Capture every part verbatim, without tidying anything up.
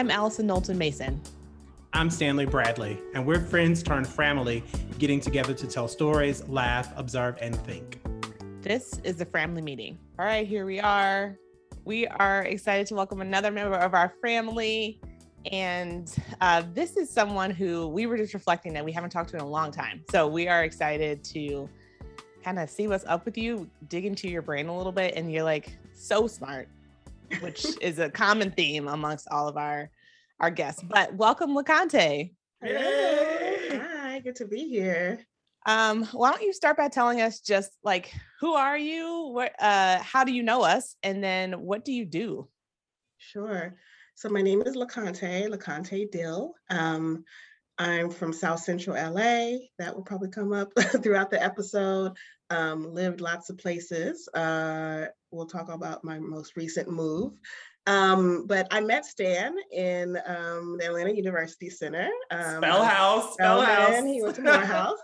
I'm Allison Knowlton Mason. I'm Stanley Bradley, and we're friends turned family, getting together to tell stories, laugh, observe, and think. This is the family meeting. All right, here we are. We are excited to welcome another member of our family. And uh, this is someone who we were just reflecting that we haven't talked to in a long time. So we are excited to kind of see what's up with you, dig into your brain a little bit, and you're like so smart, which is a common theme amongst all of our, our guests. But welcome, LeConté. Hey. Hi, good to be here. Um, why don't you start by telling us just like, who are you? What, uh, how do you know us? And then what do you do? Sure. So my name is LeConté, LeConté Dill. Um, I'm from South Central L A. That will probably come up throughout the episode. Um, lived lots of places. Uh, we'll talk about my most recent move. Um, but I met Stan in um, the Atlanta University Center. Um, Spellhouse, Spellhouse. He went to Morehouse.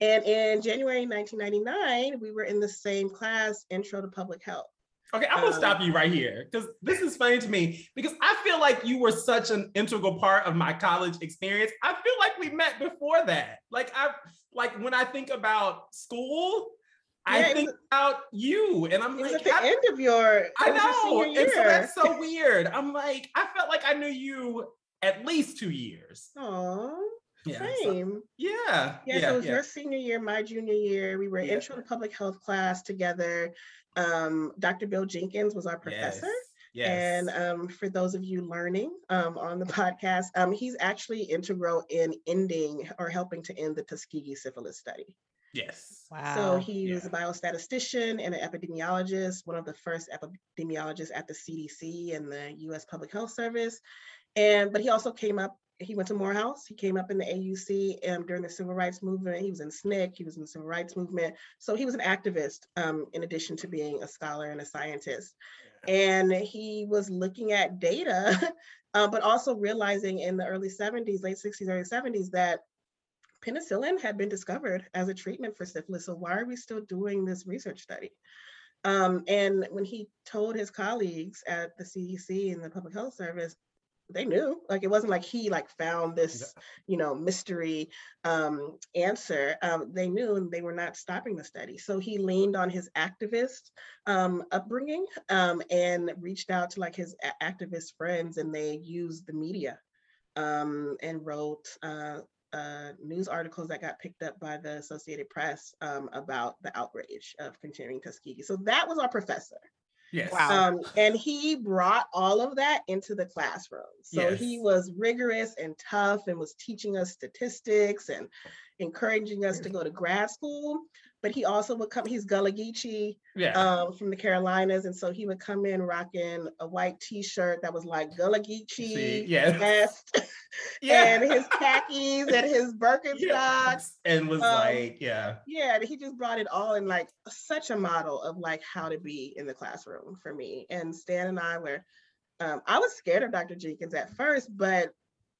And in January nineteen ninety-nine, we were in the same class, Intro to Public Health. Okay, I'm gonna um, stop you right here because this is funny to me because I feel like you were such an integral part of my college experience. I feel like we met before that. Like I, like when I think about school, yeah, I think about you, and I'm it like was at the I, end of your. I know, your and so that's so weird. I'm like, I felt like I knew you at least two years. Aww. Yeah, same. So, yeah. Yeah. Yeah. So it was yeah. your senior year, my junior year. We were yeah. Intro to Public Health class together. Um, Doctor Bill Jenkins was our professor. Yes. Yes. And um, for those of you learning um, on the podcast, um, he's actually integral in ending or helping to end the Tuskegee syphilis study. Yes. Wow. So he was yeah. a biostatistician and an epidemiologist, one of the first epidemiologists at the C D C and the U S Public Health Service. And but he also came up. He went to Morehouse. He came up in the A U C um, during the Civil Rights Movement. He was in S N C C. He was in the Civil Rights Movement. So he was an activist um, in addition to being a scholar and a scientist. And he was looking at data, uh, but also realizing in the early seventies, late sixties, early seventies, that penicillin had been discovered as a treatment for syphilis. So why are we still doing this research study? Um, and when he told his colleagues at the C D C and the Public Health Service, they knew, like, it wasn't like he like found this, you know, mystery um, answer. Um, they knew, and they were not stopping the study. So he leaned on his activist um, upbringing um, and reached out to like his a- activist friends, and they used the media um, and wrote uh, uh, news articles that got picked up by the Associated Press um, about the outrage of continuing Tuskegee. So that was our professor. Yes. Wow. Um, and he brought all of that into the classroom. So yes. He was rigorous and tough and was teaching us statistics and encouraging us to go to grad school. But he also would come, he's Gullah Geechee yeah. um, from the Carolinas. And so he would come in rocking a white t-shirt that was like Gullah Geechee yes. vest yeah. and his khakis and his Birkenstocks. Yes. And was um, like, yeah. Yeah, he just brought it all in, like such a model of like how to be in the classroom for me. And Stan and I were, um, I was scared of Doctor Jenkins at first, but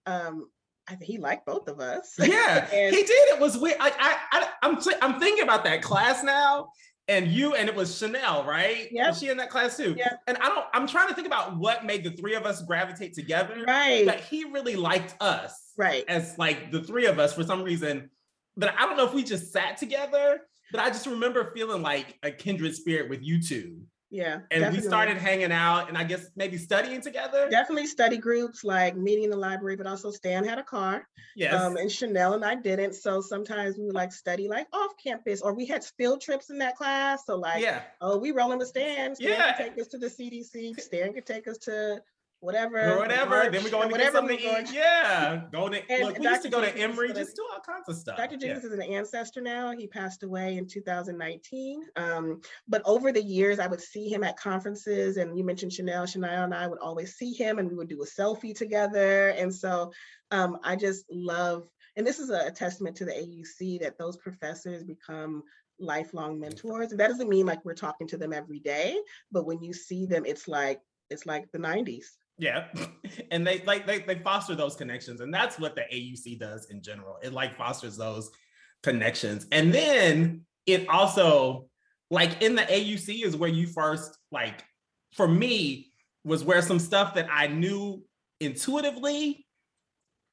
um, I think he liked both of us. Yeah, and he did. It was weird. I, I, I, I'm, t- I'm thinking about that class now, and you, and it was Chanel, right? Yeah. Was she in that class too? Yeah. And I don't. I'm trying to think about what made the three of us gravitate together. Right. But he really liked us. Right. As like the three of us for some reason. But I don't know if we just sat together. But I just remember feeling like a kindred spirit with you two. Yeah. And definitely. We started hanging out and I guess maybe studying together. Definitely study groups, like meeting in the library, but also Stan had a car. Yes. Um, and Chanel and I didn't. So sometimes we would like study like off campus, or we had field trips in that class. So like, yeah. oh, we rolling with Stan. Stan yeah. could take us to the C D C. Stan could take us to whatever. Or whatever. March, then we're going to get something to eat. Yeah. Go to, look, we Doctor used to go to Emory, just do all kinds of stuff. Doctor James yeah. is an ancestor now. He passed away in two thousand nineteen. Um, but over the years, I would see him at conferences. And you mentioned Chanel. Chanel and I would always see him, and we would do a selfie together. And so um, I just love, and this is a testament to the A U C, that those professors become lifelong mentors. And that doesn't mean like we're talking to them every day, but when you see them, it's like, it's like the nineties. Yeah. And they like they they foster those connections. And that's what the A U C does in general. It like fosters those connections. And then it also, like in the A U C is where you first, like for me, was where some stuff that I knew intuitively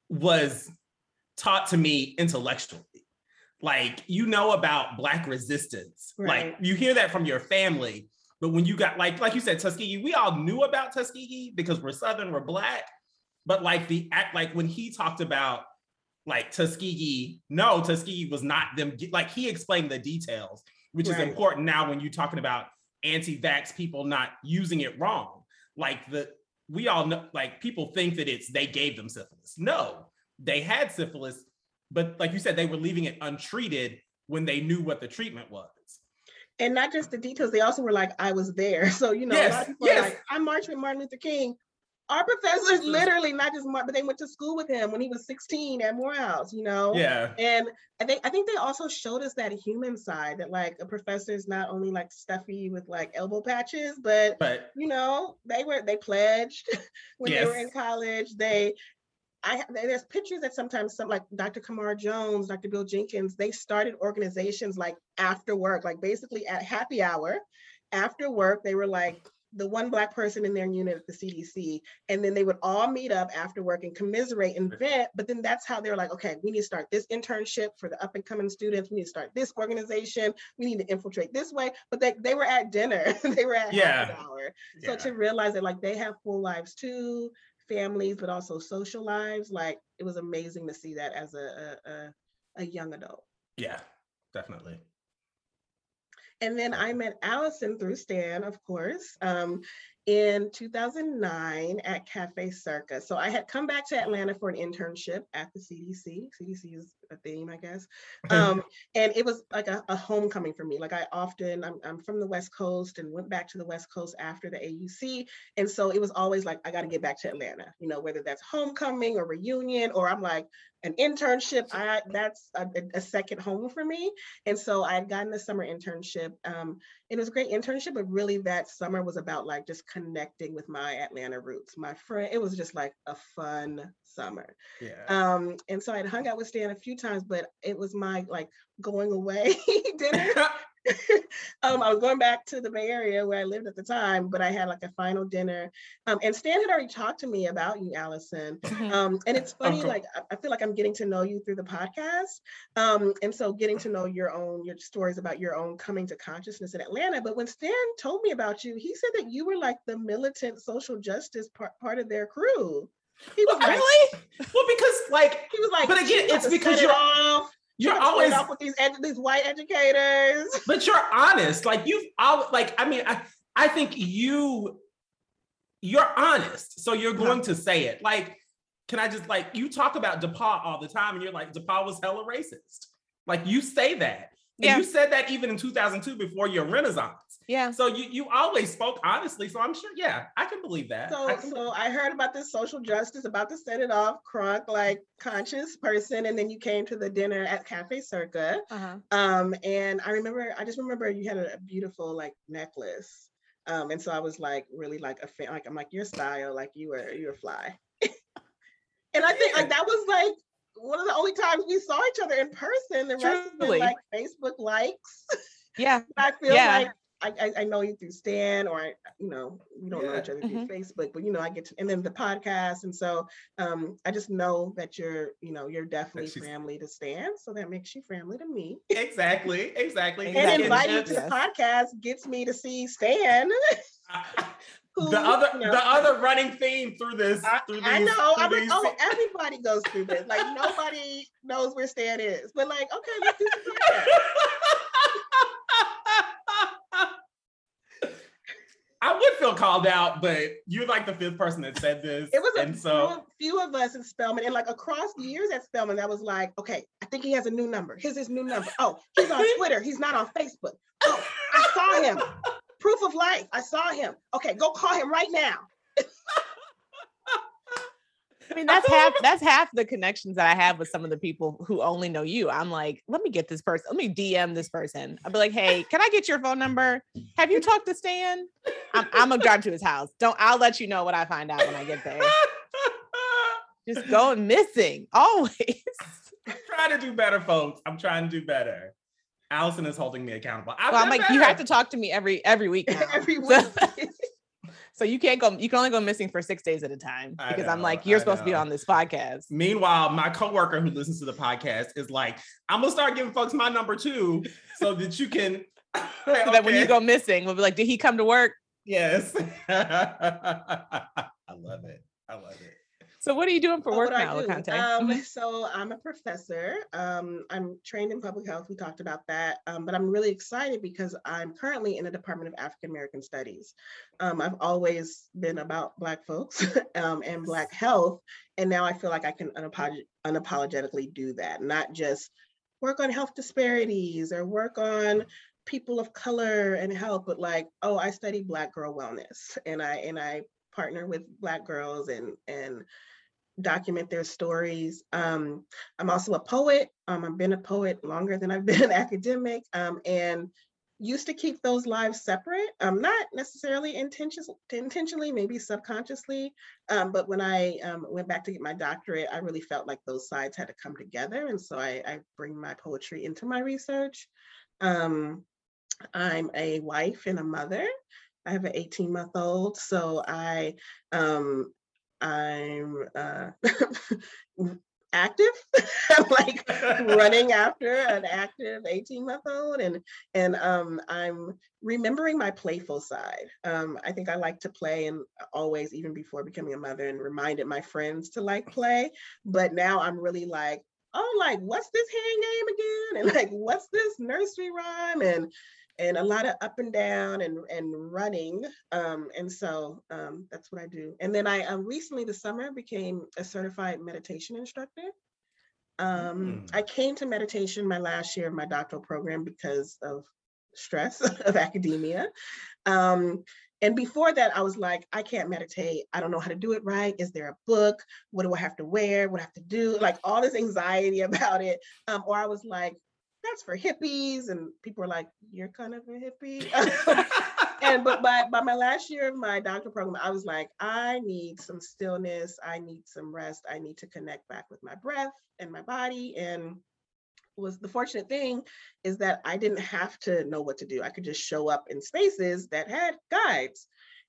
was taught to me intellectually. Like, you know about Black resistance. Right. Like, you hear that from your family. But when you got, like, like you said, Tuskegee, we all knew about Tuskegee because we're Southern, we're Black. But like the act, like when he talked about like Tuskegee, no, Tuskegee was not them. Like, he explained the details, which right. is important now when you're talking about anti-vax people not using it wrong. Like the, we all know, like people think that it's, they gave them syphilis. No, they had syphilis, but like you said, they were leaving it untreated when they knew what the treatment was. And not just the details, they also were like, I was there. So, you know, yes, a lot of people yes. are like, I marched with Martin Luther King. Our professors literally, not just Martin, but they went to school with him when he was sixteen at Morehouse, you know? Yeah. And I think, I think they also showed us that human side, that like a professor is not only like stuffy with like elbow patches, but, but you know, they were, they pledged when yes. they were in college. They, I there's pictures that sometimes some like Doctor Kamar Jones, Doctor Bill Jenkins, they started organizations like after work, like basically at happy hour, after work, they were like the one Black person in their unit at the C D C. And then they would all meet up after work and commiserate and vent. But then that's how they were like, okay, we need to start this internship for the up and coming students. We need to start this organization. We need to infiltrate this way. But they, they were at dinner, they were at yeah. happy hour. So yeah. to realize that like they have full lives too, families, but also social lives. Like, it was amazing to see that as a, a, a young adult. Yeah, definitely. And then I met Allison through Stan, of course, um, in two thousand nine at Cafe Circa. So I had come back to Atlanta for an internship at the C D C. C D C is a theme, I guess. Um, and it was like a, a homecoming for me. Like I often, I'm, I'm from the West Coast and went back to the West Coast after the A U C. And so it was always like, I got to get back to Atlanta, you know, whether that's homecoming or reunion, or I'm like, an internship, I that's a, a second home for me. And so I had gotten a summer internship. Um, it was a great internship, but really that summer was about like just connecting with my Atlanta roots. My friend, it was just like a fun summer. Yeah. Um, and so I'd hung out with Stan a few times, but it was my like going away dinner. um, I was going back to the Bay Area where I lived at the time, but I had like a final dinner. Um, and Stan had already talked to me about you, Allison. Um, and it's funny, like, I feel like I'm getting to know you through the podcast. Um, and so getting to know your own, your stories about your own coming to consciousness in Atlanta. But when Stan told me about you, he said that you were like the militant social justice part, part of their crew. He was well, like, really? Well, because like, he was like, but again, it's because you're all. You're you always off with these edu- these white educators, but you're honest. Like you've all like I mean I I think you you're honest, so you're going to say it. Like, can I just like you talk about DePaul all the time, and you're like DePaul was hella racist. Like you say that, and yeah. you said that even in two thousand two before your Renaissance. Yeah. So you you always spoke honestly. So I'm sure, yeah, I can believe that. So I so believe- I heard about this social justice, about to set it off, crunk like. Conscious person, and then you came to the dinner at Cafe Circa, uh-huh. um, and I remember, I just remember you had a, a beautiful like necklace, um, and so I was like really like a fan, like I'm like your style, like you were you were fly, and I think like that was like one of the only times we saw each other in person. The rest of it like Facebook likes. Yeah, I feel yeah. like. I, I know you through Stan, or I, you know, we don't yeah. know each other through mm-hmm. Facebook, but you know, I get to, and then the podcast, and so um, I just know that you're, you know, you're definitely family to Stan, so that makes you family to me. Exactly, exactly. And, and inviting you to the podcast gets me to see Stan. Who, the other, you know, the other running theme through this. I, through these, I know. I'm like, oh, everybody goes through this. Like nobody knows where Stan is, but like, okay, let's do some podcast. I would feel called out, but you're like the fifth person that said this. It was a and so, few of us in Spelman, and like across the years at Spelman, that was like, okay, I think he has a new number. Here's his new number. Oh, he's on Twitter. He's not on Facebook. Oh, I saw him. Proof of life. I saw him. Okay, go call him right now. I mean, that's half that's half the connections that I have with some of the people who only know you. I'm like, let me get this person. Let me D M this person. I'll be like, hey, can I get your phone number? Have you talked to Stan? I'm, I'm going to drive to his house. Don't. I'll let you know what I find out when I get there. Just going missing, always. I'm trying to do better, folks. I'm trying to do better. Allison is holding me accountable. Well, I'm like, better. You have to talk to me every every week now. Every week. So you can't go, you can only go missing for six days at a time because know, I'm like, you're I supposed know. to be on this podcast. Meanwhile, my coworker who listens to the podcast is like, I'm going to start giving folks my number too, so that you can. so okay. that when you go missing, we'll be like, did he come to work? Yes. I love it. I love it. So what are you doing for work oh, now, LeConté? Um, so I'm a professor. Um, I'm trained in public health. We talked about that, um, but I'm really excited because I'm currently in the Department of African American Studies. Um, I've always been about Black folks um, and Black health, and now I feel like I can unapolog- unapologetically do that, not just work on health disparities or work on people of color and health, but like, oh, I study Black girl wellness, and I and I partner with Black girls and and document their stories. Um, I'm also a poet. Um, I've been a poet longer than I've been an academic, um, and used to keep those lives separate. Um, not necessarily intention- intentionally, maybe subconsciously, um, but when I um, went back to get my doctorate, I really felt like those sides had to come together. And so I, I bring my poetry into my research. Um, I'm a wife and a mother. I have an eighteen month old, so I um, I'm uh, active, like running after an active eighteen month old, and and um, I'm remembering my playful side. Um, I think I like to play, and always, even before becoming a mother, and reminded my friends to like play. But now I'm really like, oh, like what's this hand game again, and like what's this nursery rhyme, and. And a lot of up and down and, and running. Um, and so um, that's what I do. And then I um, recently this summer became a certified meditation instructor. Um, mm-hmm. I came to meditation my last year of my doctoral program because of stress of academia. Um, and before that, I was like, I can't meditate. I don't know how to do it right. Is there a book? What do I have to wear? What do I have to do? Like all this anxiety about it. Um, or I was like, that's for hippies, and people were like, you're kind of a hippie. and but by, by my last year of my doctoral program, I was like, I need some stillness, I need some rest, I need to connect back with my breath and my body. And was the fortunate thing is that I didn't have to know what to do. I could just show up in spaces that had guides.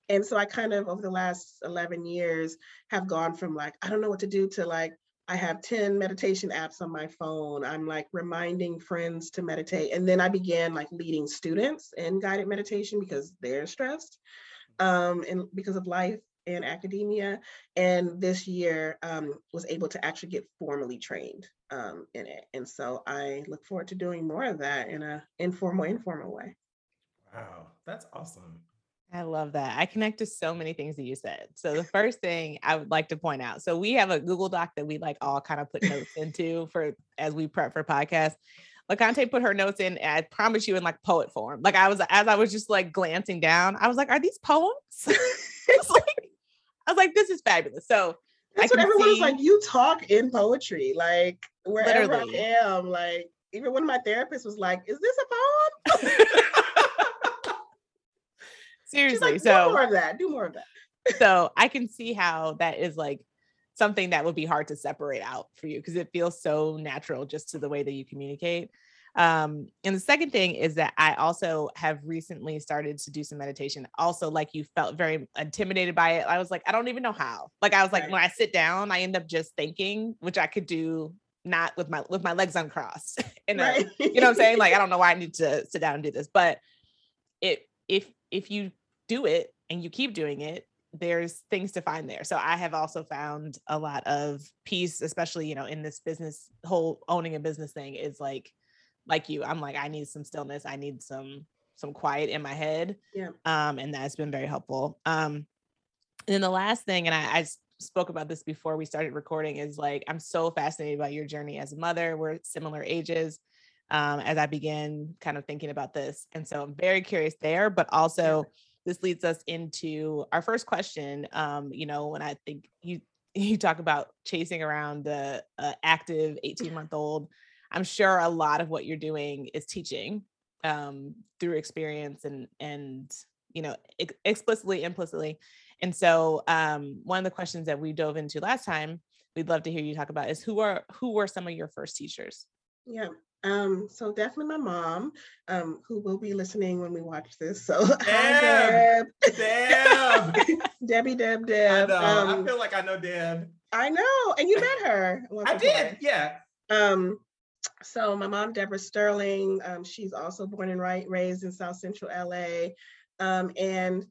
And so I kind of over the last eleven years have gone from like, I don't know what to do to like, I have ten meditation apps on my phone. I'm like reminding friends to meditate. And then I began like leading students in guided meditation because they're stressed um, and because of life and academia. And this year um, was able to actually get formally trained um, in it. And so I look forward to doing more of that in an informal, informal way. Wow, that's awesome. I love that. I connect to so many things that you said. So the first thing I would like to point out, so we have a Google Doc that we like all kind of put notes into for, as we prep for podcasts. LeConté put her notes in, and I promise you, in like poet form. Like I was, as I was just like glancing down, I was like, are these poems? It's like, I was like, this is fabulous. So that's what everyone is like, you talk in poetry, like wherever literally. I am, like even one of my therapists was like, is this a poem? Seriously, like, so do more of that. Do more of that. So I can see how that is like something that would be hard to separate out for you because it feels so natural just to the way that you communicate. Um, and the second thing is that I also have recently started to do some meditation. Also, like you felt very intimidated by it. I was like, I don't even know how. Like I was like, right. When I sit down, I end up just thinking, which I could do not with my with my legs uncrossed. And right. I, you know what I'm saying? Like I don't know why I need to sit down and do this, but it if if you do it and you keep doing it, there's things to find there. So I have also found a lot of peace, especially, you know, in this business, whole owning a business thing is like, like you, I'm like, I need some stillness. I need some, some quiet in my head. Yeah. Um, and that's been very helpful. Um, and then the last thing, and I, I spoke about this before we started recording, is like, I'm so fascinated by your journey as a mother. We're similar ages. Um, as I began kind of thinking about this. And so I'm very curious there, but also yeah. This leads us into our first question. Um, you know, when I think you you talk about chasing around the uh, active eighteen month old, I'm sure a lot of what you're doing is teaching um, through experience and and you know ex- explicitly, implicitly. And so um, one of the questions that we dove into last time, we'd love to hear you talk about is who are who were some of your first teachers? Yeah. Um, so definitely my mom, um, who will be listening when we watch this. So Deb, hi, Deb. Deb. Debbie, Deb, Deb. I know. Um, I feel like I know Deb. I know. And you met her. I did. Yeah. Um, so my mom, Deborah Sterling, um, she's also born and right, raised in South Central L A. Um, and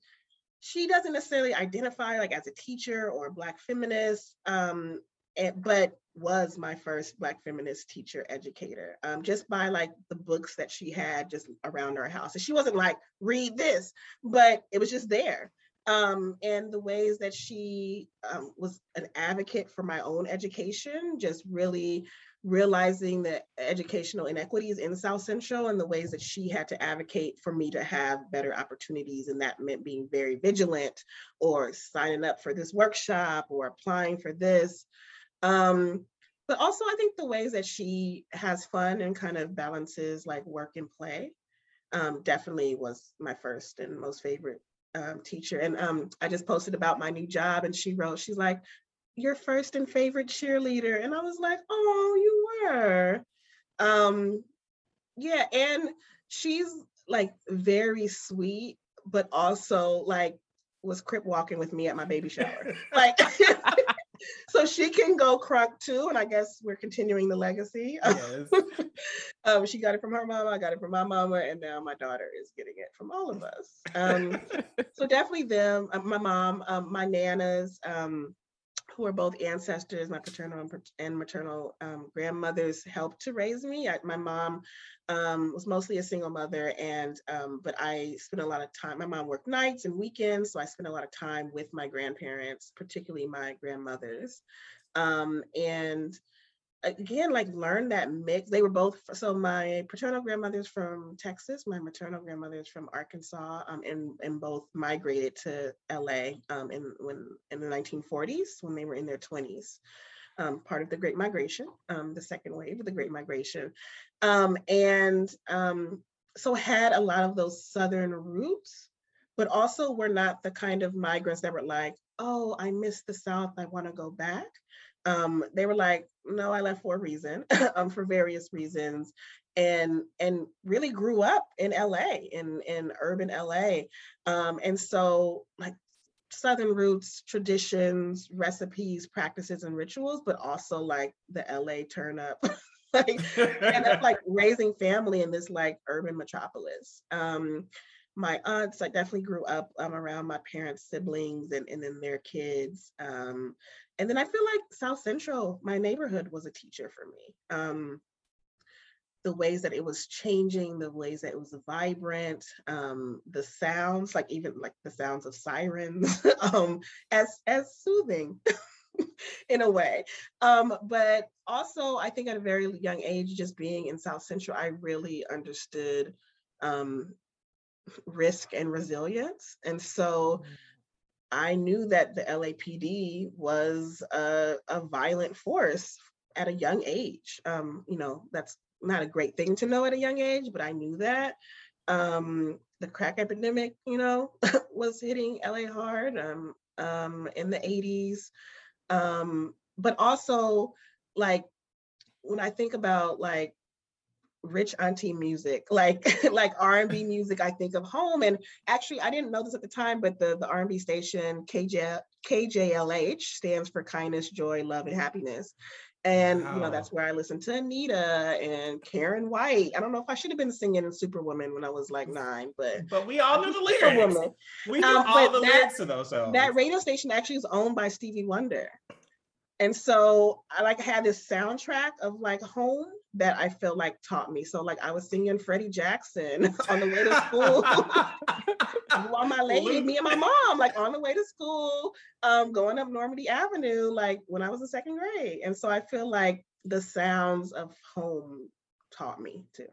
she doesn't necessarily identify like as a teacher or a Black feminist. Um, and, but was my first Black feminist teacher educator, um, just by like the books that she had just around our house. And she wasn't like, read this, but it was just there. Um, and the ways that she um, was an advocate for my own education, just really realizing the educational inequities in South Central and the ways that she had to advocate for me to have better opportunities. And that meant being very vigilant or signing up for this workshop or applying for this. Um, but also I think the ways that she has fun and kind of balances like work and play, um, definitely was my first and most favorite um, teacher. And um, I just posted about my new job and she wrote, she's like, your first and favorite cheerleader. And I was like, oh, you were. Um, yeah, and she's like very sweet, but also like was crip walking with me at my baby shower. Like. So she can go crock too, and I guess we're continuing the legacy. Yes. um, she got it from her mama, I got it from my mama, and now my daughter is getting it from all of us. Um, so definitely them, my mom, um, my nanas, um, who are both ancestors, my paternal and, and maternal um, grandmothers helped to raise me. I, my mom um, was mostly a single mother, and um, but I spent a lot of time, my mom worked nights and weekends, so I spent a lot of time with my grandparents, particularly my grandmothers. Um, and again, like learn that mix. They were both, so my paternal grandmother's from Texas, my maternal grandmother's from Arkansas, um, and, and both migrated to L A um, in, when, in the nineteen forties, when they were in their twenties, um, part of the Great Migration, um, the second wave of the Great Migration. Um, and um, so had a lot of those Southern roots, but also were not the kind of migrants that were like, oh, I miss the South, I wanna go back. Um, they were like, no, I left for a reason, um, for various reasons, and and really grew up in L A, in, in urban L A. Um, and so like Southern roots, traditions, recipes, practices, and rituals, but also like the L A turn up, like, and that's like raising family in this like urban metropolis. Um, my aunts, I definitely grew up um, around my parents' siblings and, and then their kids. Um, and then I feel like South Central, my neighborhood, was a teacher for me. Um, the ways that it was changing, the ways that it was vibrant, um, the sounds, like even like the sounds of sirens, um, as, as soothing. In a way. Um, but also, I think at a very young age, just being in South Central, I really understood um, risk and resilience. And so I knew that the L A P D was a, a violent force at a young age. Um, you know, that's not a great thing to know at a young age, but I knew that. Um, the crack epidemic, you know, was hitting L A hard um, um, in the eighties. Um, but also, like, when I think about like rich auntie music, like like R and B music, I think of home. And actually, I didn't know this at the time, but the, the R and B station K J L H stands for Kindness, Joy, Love, and Happiness. And, wow. You know, that's where I listened to Anita and Karen White. I don't know if I should have been singing Superwoman when I was like nine, but. But we all knew the lyrics. Superwoman. We knew um, all the that, lyrics to those songs. That radio station actually was owned by Stevie Wonder. And so I like had this soundtrack of like home that I feel like taught me. So like I was singing Freddie Jackson on the way to school. While my lady, me and my mom, like on the way to school, um, going up Normandy Avenue, like when I was in second grade. And so I feel like the sounds of home taught me too.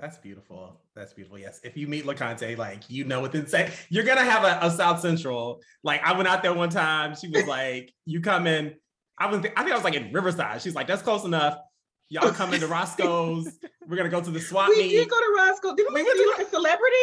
That's beautiful. That's beautiful. Yes. If you meet LeConté, like, you know, within seconds, you're going to have a, a South Central. Like I went out there one time. She was like, you come in. I was, I think I was like in Riverside. She's like, that's close enough. Y'all come into Roscoe's. We're going to go to the swap we meet. We did go to Roscoe. Didn't we, we see like a celebrity?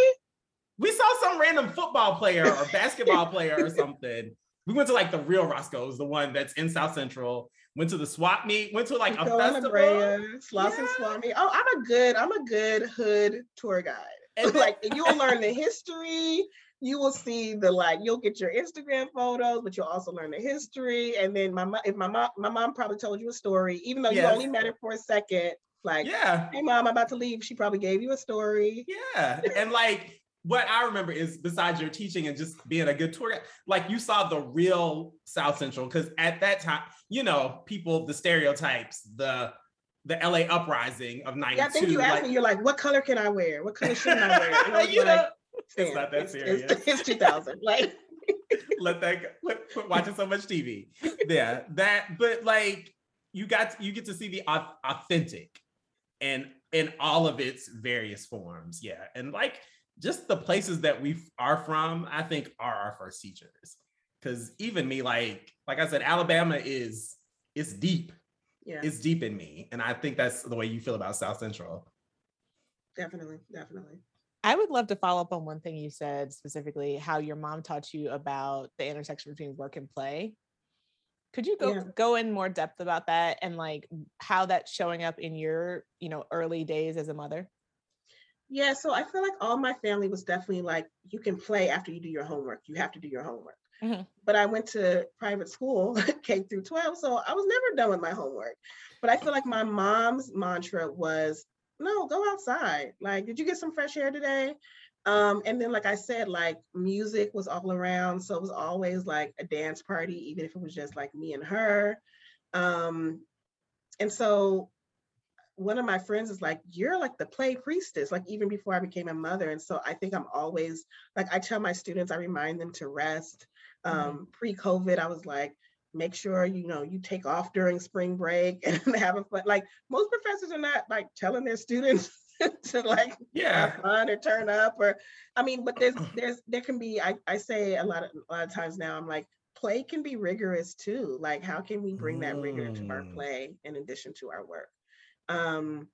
We saw some random football player or basketball player or something. We went to like the real Roscoe's, the one that's in South Central. Went to the swap meet. Went to like a festival. Lawson swap meet. Oh, I'm a good, I'm a good hood tour guide. And like you'll learn the history. You will see the like. You'll get your Instagram photos, but you'll also learn the history. And then my mom, if my mom, my mom probably told you a story, even though yes. you only met her for a second. Like, yeah. Hey, mom, I'm about to leave. She probably gave you a story. Yeah, and like. What I remember is besides your teaching and just being a good tour guide, like you saw the real South Central. Cause at that time, you know, people, the stereotypes, the the L A uprising of ninety-two. Yeah, I think you asked like, me, you're like, what color can I wear? What color should I wear? And I you like, know, it's not that it's, serious. It's, it's two thousand, like. Let that go, let, quit watching so much T V. Yeah, that, but like you got, you get to see the authentic and in all of its various forms. Yeah, and like, just the places that we are from, I think are our first teachers. Cause even me, like, like I said, Alabama is, it's deep. Yeah. It's deep in me. And I think that's the way you feel about South Central. Definitely, definitely. I would love to follow up on one thing you said specifically, how your mom taught you about the intersection between work and play. Could you go, yeah. go in more depth about that and like how that's showing up in your, you know, early days as a mother? Yeah, so I feel like all my family was definitely like, you can play after you do your homework. You have to do your homework. Mm-hmm. But I went to private school, K through twelve, so I was never done with my homework. But I feel like my mom's mantra was, no, go outside. Like, did you get some fresh air today? Um, and then, like I said, like music was all around. So it was always like a dance party, even if it was just like me and her. Um, and so one of my friends is like, you're like the play priestess, like even before I became a mother. And so I think I'm always like, I tell my students, I remind them to rest. Um, mm-hmm. Pre-COVID, I was like, make sure, you know, you take off during spring break and have a fun, like most professors are not like telling their students to like, yeah, have fun or turn up or, I mean, but there's, there's, there can be, I, I say a lot of, a lot of times now, I'm like, play can be rigorous too. Like, how can we bring that rigor to our play in addition to our work? Um,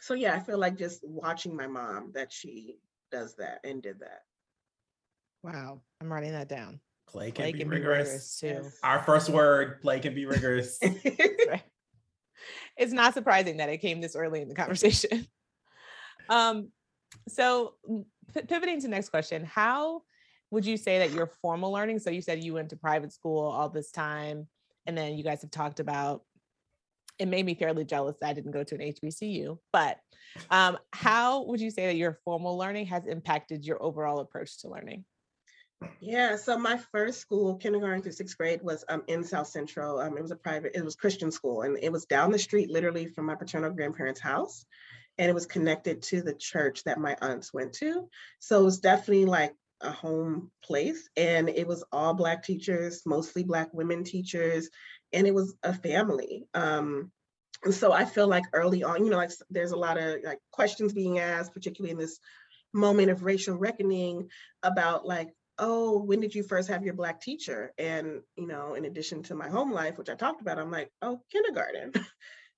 so yeah, I feel like just watching my mom that she does that and did that. Wow. I'm writing that down. Play can, play be, can rigorous. be rigorous too. Our first word, play can be rigorous. Right. It's not surprising that it came this early in the conversation. Um, so p- pivoting to the next question, how would you say that your formal learning, so you said you went to private school all this time, and then you guys have talked about it made me fairly jealous that I didn't go to an H B C U, but um, how would you say that your formal learning has impacted your overall approach to learning? Yeah, so my first school, kindergarten through sixth grade, was um, in South Central. Um, it was a private, it was Christian school, and it was down the street literally from my paternal grandparents' house. And it was connected to the church that my aunts went to. So it was definitely like a home place. And it was all Black teachers, mostly Black women teachers. And it was a family. Um, and so I feel like early on, you know, like there's a lot of like questions being asked, particularly in this moment of racial reckoning about like, oh, when did you first have your Black teacher? And, you know, in addition to my home life, which I talked about, I'm like, oh, kindergarten.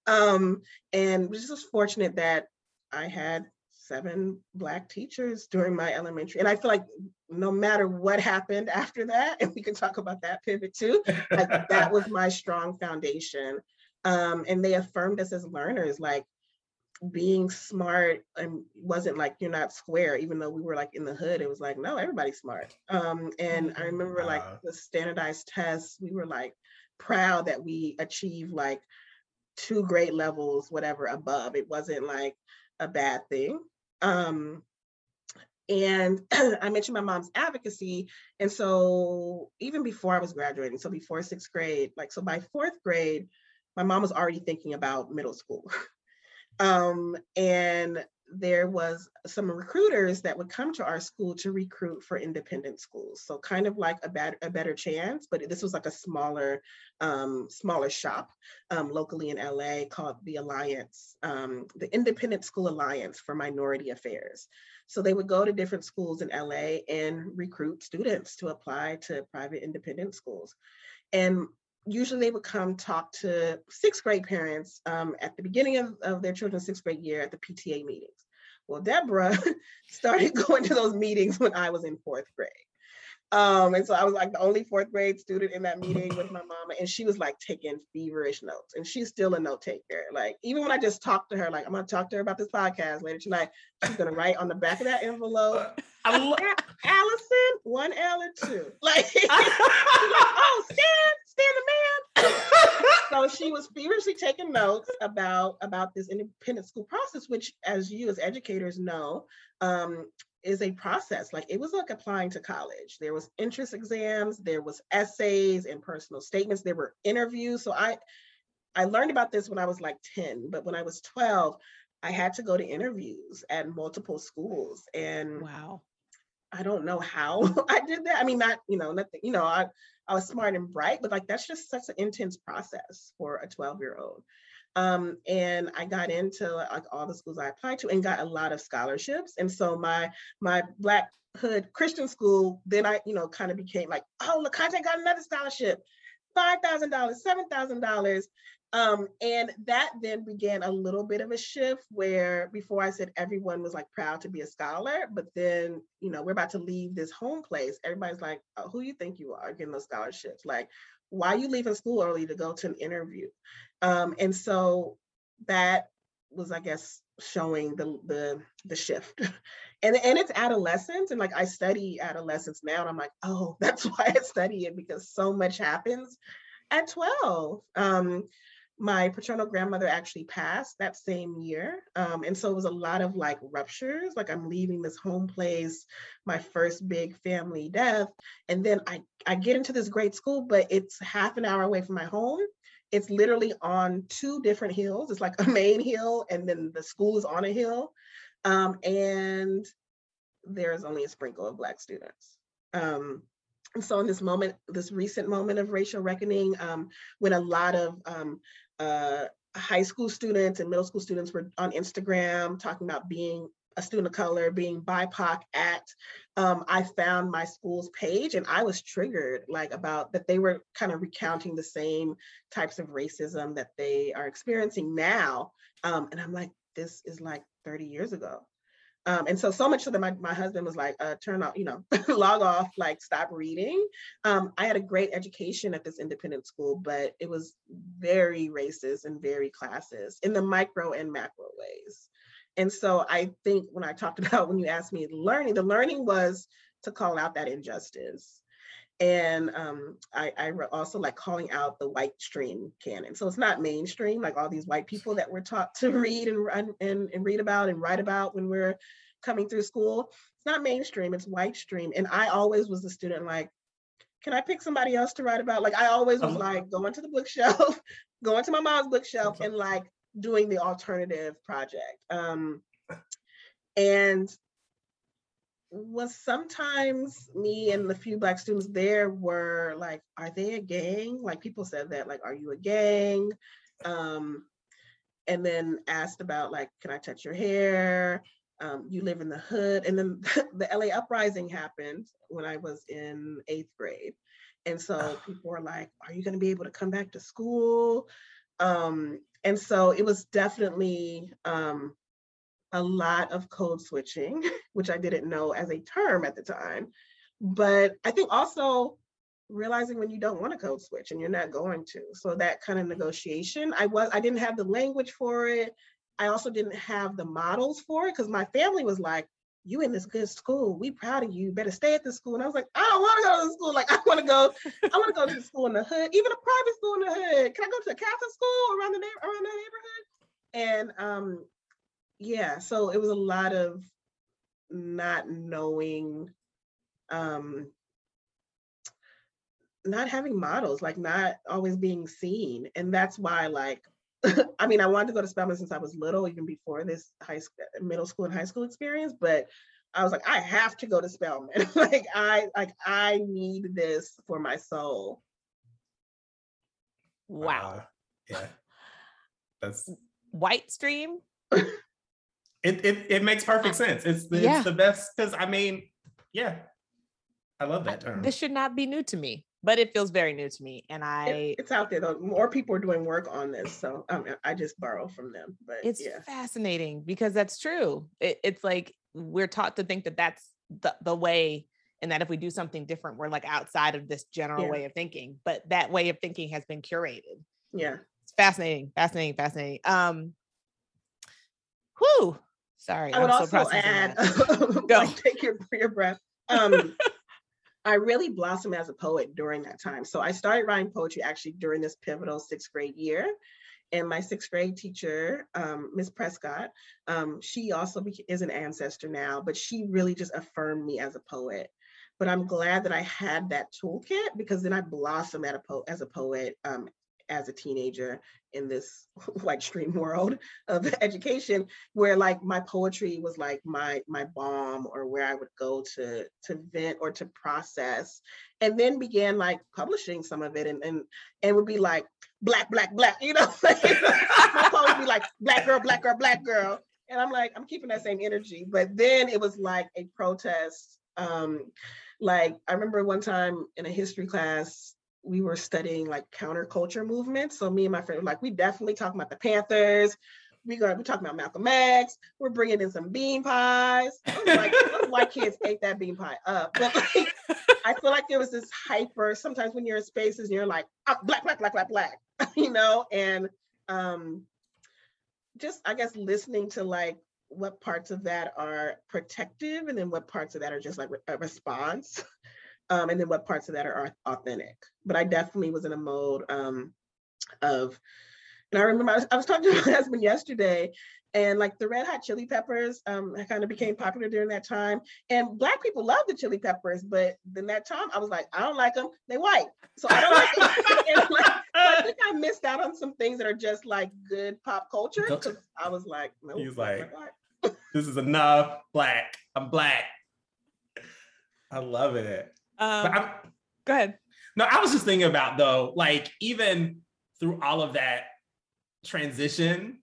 um, and just was fortunate that I had seven Black teachers during my elementary. And I feel like no matter what happened after that, and we can talk about that pivot too, like that was my strong foundation. Um, and they affirmed us as learners, like being smart and wasn't like, you're not square, even though we were like in the hood, it was like, no, everybody's smart. Um, and I remember like the standardized tests, we were like proud that we achieved like two grade levels, whatever, above. It wasn't like a bad thing. Um, and I mentioned my mom's advocacy. And so even before I was graduating, so before sixth grade, like, so by fourth grade, my mom was already thinking about middle school. um, and there was some recruiters that would come to our school to recruit for independent schools. So kind of like a, bad, a better chance, but this was like a smaller, um, smaller shop um, locally in L A called the Alliance, um, the Independent School Alliance for Minority Affairs. So they would go to different schools in L A and recruit students to apply to private independent schools. And usually they would come talk to sixth grade parents um, at the beginning of, of their children's sixth grade year at the P T A meetings. Well, Deborah started going to those meetings when I was in fourth grade. Um, and so I was like the only fourth grade student in that meeting with my mama, and she was like taking feverish notes, and she's still a note taker. Like, even when I just talked to her, like, I'm going to talk to her about this podcast later tonight, she's going to write on the back of that envelope, I love- Allison, one L and two. Like, she's like, oh, Stan, Stan the man. So she was feverishly taking notes about, about this independent school process, which, as you as educators know, um, is a process. Like, it was like applying to college. There was entrance exams, there was essays and personal statements, there were interviews. So I, I learned about this when I was like ten, but when I was twelve, I had to go to interviews at multiple schools. And wow, I don't know how I did that. I mean, not, you know, nothing, you know, I, I was smart and bright, but like, that's just such an intense process for a twelve year old. Um, and I got into like all the schools I applied to and got a lot of scholarships. And so my my Black Hood Christian school, then I, you know, kind of became like, oh, LeConté got another scholarship, five thousand dollars, seven thousand dollars. Um, and that then began a little bit of a shift where before I said everyone was like proud to be a scholar, but then, you know, we're about to leave this home place. Everybody's like, oh, who you think you are getting those scholarships? Like, why are you leaving school early to go to an interview? Um, and so that was, I guess, showing the the, the shift. And, and it's adolescence. And like, I study adolescence now and I'm like, oh, that's why I study it, because so much happens at twelve. Um, my paternal grandmother actually passed that same year. Um, and so it was a lot of like ruptures, like I'm leaving this home place, my first big family death. And then I, I get into this great school, but it's half an hour away from my home. It's literally on two different hills. It's like a main hill and then the school is on a hill. Um, and there's only a sprinkle of Black students. Um, and so in this moment, this recent moment of racial reckoning, um, when a lot of um, Uh, high school students and middle school students were on Instagram talking about being a student of color, being B I P O C at, um, I found my school's page and I was triggered, like about that they were kind of recounting the same types of racism that they are experiencing now. Um, and I'm like, this is like thirty years ago. Um, and so, so much so that my, my husband was like, uh, turn off, you know, log off, like stop reading. Um, I had a great education at this independent school, but it was very racist and very classist in the micro and macro ways. And so I think when I talked about, when you asked me learning, the learning was to call out that injustice. And um, I, I also like calling out the white stream canon. So it's not mainstream, like all these white people that we're taught to read and, and, and read about and write about when we're coming through school. It's not mainstream, it's white stream. And I always was the student like, can I pick somebody else to write about? Like I always was like going to the bookshelf, going to my mom's bookshelf and like doing the alternative project. Um, and was sometimes me and the few Black students there were like, are they a gang? Like people said that, like, are you a gang? Um, and then asked about like, can I touch your hair? Um, you live in the hood. And then the L A uprising happened when I was in eighth grade. And so people were like, are you gonna be able to come back to school? Um, and so it was definitely, um, a lot of code switching, which I didn't know as a term at the time. But I think also realizing when you don't want to code switch and you're not going to. So that kind of negotiation, I was, I didn't have the language for it. I also didn't have the models for it because my family was like, you in this good school, we proud of you, better stay at this school. And I was like, I don't want to go to the school. Like I want to go, I want to go to the school in the hood, even a private school in the hood. Can I go to a Catholic school around the, na- around the neighborhood? And, um, yeah, so it was a lot of not knowing, um, not having models, like not always being seen. And that's why, like, I mean, I wanted to go to Spelman since I was little, even before this high school, middle school and high school experience, but I was like, I have to go to Spelman. like I like I need this for my soul. Wow. Uh, yeah. That's white stream. It, it it makes perfect sense. It's the, yeah. It's the best because I mean, yeah, I love that term. I, this should not be new to me, but it feels very new to me. And I it, it's out there though. More people are doing work on this, so um, I just borrow from them. But it's yeah. fascinating because that's true. It, it's like we're taught to think that that's the, the way And that if we do something different, we're like outside of this general yeah. way of thinking, but that way of thinking has been curated. Yeah. It's fascinating, fascinating, fascinating. Um, whew, sorry. I would I'm also add, Go. Like, take your, your breath. Um, I really blossomed as a poet during that time. So I started writing poetry actually during this pivotal sixth grade year. And my sixth grade teacher, um, Miz Prescott, um, she also is an ancestor now, but she really just affirmed me as a poet. But I'm glad that I had that toolkit, because then I blossomed at a po- as a poet um, as a teenager in this like extreme world of education, where like my poetry was like my my balm, or where I would go to to vent or to process, and then began like publishing some of it, and and and would be like black, black, black, you know, my poem would be like black girl, black girl, black girl, and I'm like I'm keeping that same energy, but then it was like a protest. Um, like I remember one time in a history class, we were studying like counterculture movements. So me and my friend were like, we definitely talking about the Panthers. We got, we're talking about Malcolm X. We're bringing in some bean pies. I was like, those white kids ate that bean pie up. But like, I feel like there was this hyper. Sometimes when you're in spaces and you're like, oh, black, black, black, black, black, you know, and um, just, I guess, listening to like, what parts of that are protective, and then what parts of that are just like a response, um, and then what parts of that are authentic. But I definitely was in a mode um, of, and I remember I was, I was talking to my husband yesterday, and like the Red Hot Chili Peppers um, kind of became popular during that time, and Black people love the Chili Peppers, but then that time I was like, I don't like them, they white, so I don't like them. And like, I think I missed out on some things that are just like good pop culture, because I was like, no, he's like, this is enough. Black, I'm black. I love it. Um, go ahead. No, I was just thinking about though, like even through all of that transition,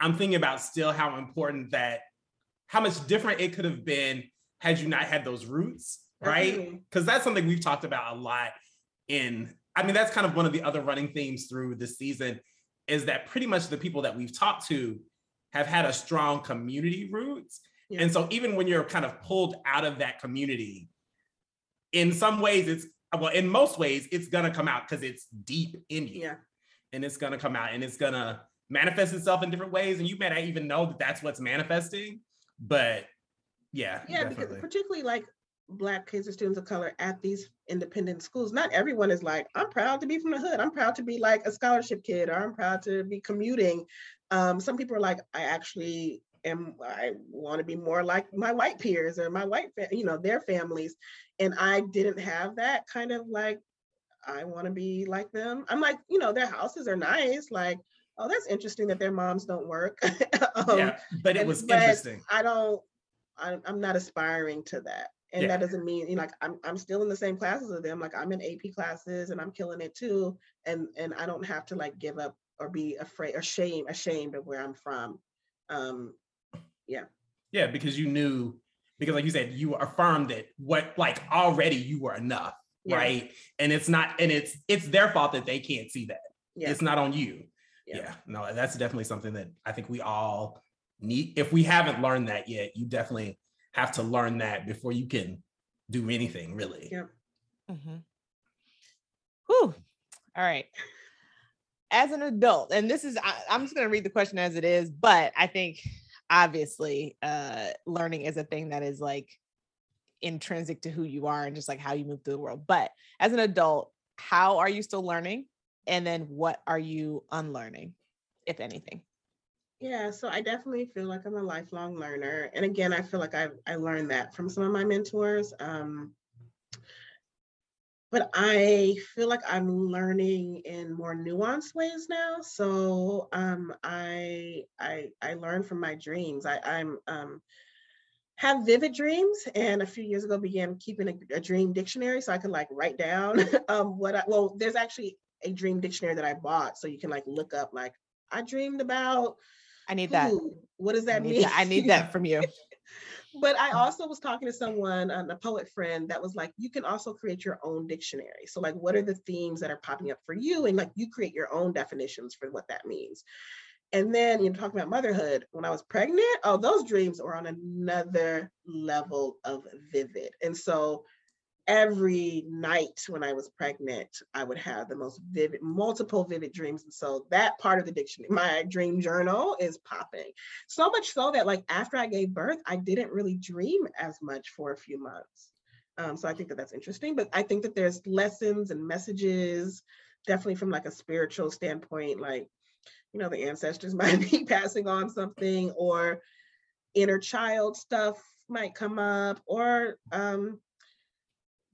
I'm thinking about still how important that, how much different it could have been had you not had those roots, right? Because that's something we've talked about a lot in. I mean, that's kind of one of the other running themes through this season, is that pretty much the people that we've talked to have had a strong community roots. Yeah. And so even when you're kind of pulled out of that community, in some ways it's, well, in most ways it's gonna come out, because it's deep in you. Yeah. And it's gonna come out and it's gonna manifest itself in different ways. And you may not even know that that's what's manifesting, but yeah. Yeah, definitely. Because particularly like Black kids or students of color at these independent schools, not everyone is like, I'm proud to be from the hood, I'm proud to be like a scholarship kid, or I'm proud to be commuting. Um, some people are like, I actually am, I want to be more like my white peers or my white, fa- you know, their families. And I didn't have that kind of like, I want to be like them. I'm like, you know, their houses are nice. Like, oh, that's interesting that their moms don't work. um, yeah, but it and, was but interesting. I don't, I, I'm not aspiring to that. And yeah. that doesn't mean, you know, like I'm I'm still in the same classes as them. Like I'm in A P classes and I'm killing it too. And and I don't have to like give up or be afraid or shame ashamed of where I'm from. Um, yeah. Yeah, because you knew, because like you said, you affirmed that what like already you were enough, yeah. right? And it's not, and it's it's their fault that they can't see that. Yeah. It's not on you. Yeah. yeah. No, that's definitely something that I think we all need. If we haven't learned that yet, you definitely have to learn that before you can do anything, really. Yep. Mm-hmm. Whew. All right. As an adult, and this is, I, I'm just going to read the question as it is, but I think obviously uh, learning is a thing that is like intrinsic to who you are and just like how you move through the world. But as an adult, how are you still learning? And then what are you unlearning, if anything? Yeah, so I definitely feel like I'm a lifelong learner. And again, I feel like I I learned that from some of my mentors. Um, but I feel like I'm learning in more nuanced ways now. So um, I, I I learn from my dreams. I I'm um, have vivid dreams, and a few years ago began keeping a, a dream dictionary so I could like write down um, what I, well, there's actually a dream dictionary that I bought, so you can like look up like, I dreamed about, I need that. Ooh, what does that I mean? That. I need that from you. But I also was talking to someone, um, a poet friend, that was like, you can also create your own dictionary. So like, what are the themes that are popping up for you? And like, you create your own definitions for what that means. And then you're talking about motherhood. When I was pregnant, oh, those dreams were on another level of vivid. And so every night when I was pregnant, I would have the most vivid, multiple vivid dreams. And so that part of the dictionary, my dream journal, is popping. So much so that like after I gave birth, I didn't really dream as much for a few months. Um, so I think that that's interesting, but I think that there's lessons and messages, definitely from like a spiritual standpoint, like, you know, the ancestors might be passing on something, or inner child stuff might come up, or um,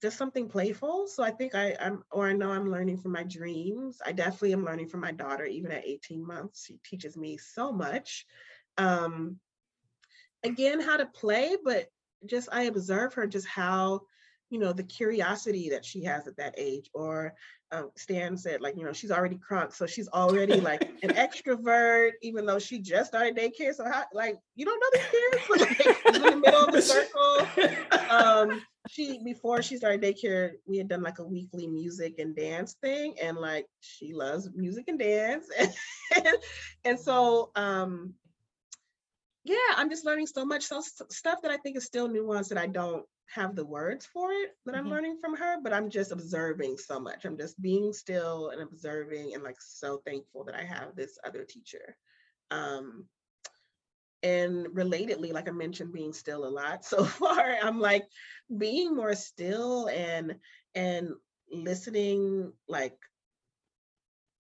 just something playful. So I think I, I'm, or I know I'm learning from my dreams. I definitely am learning from my daughter, even at eighteen months. She teaches me so much. Um, again, how to play, but just I observe her, just how, you know, the curiosity that she has at that age. Or um, Stan said, like, you know, she's already crunk, so she's already like an extrovert, even though she just started daycare. So how, like, you don't know the kids, but like in the middle of the circle. Um, she, before she started daycare, we had done like a weekly music and dance thing, and like she loves music and dance, and, and, and so um, yeah, I'm just learning so much so, stuff that I think is still nuanced that I don't have the words for it, that I'm mm-hmm. learning from her, but I'm just observing so much. I'm just being still and observing, and like so thankful that I have this other teacher. Um, and relatedly, like I mentioned, being still a lot so far, I'm like being more still and and listening, like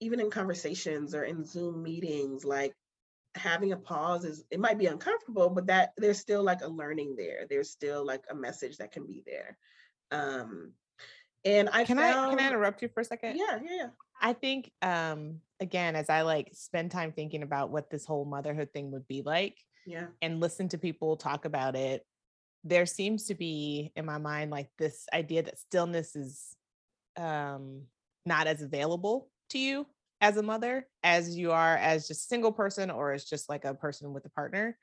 even in conversations or in Zoom meetings, like having a pause is, it might be uncomfortable, but that there's still like a learning there. There's still like a message that can be there. Um, and I can found, I can I interrupt you for a second? Yeah, yeah, yeah. I think um, again, as I like spend time thinking about what this whole motherhood thing would be like, yeah, and listen to people talk about it, there seems to be in my mind like this idea that stillness is um, not as available to you as a mother, as you are as just single person, or as just like a person with a partner.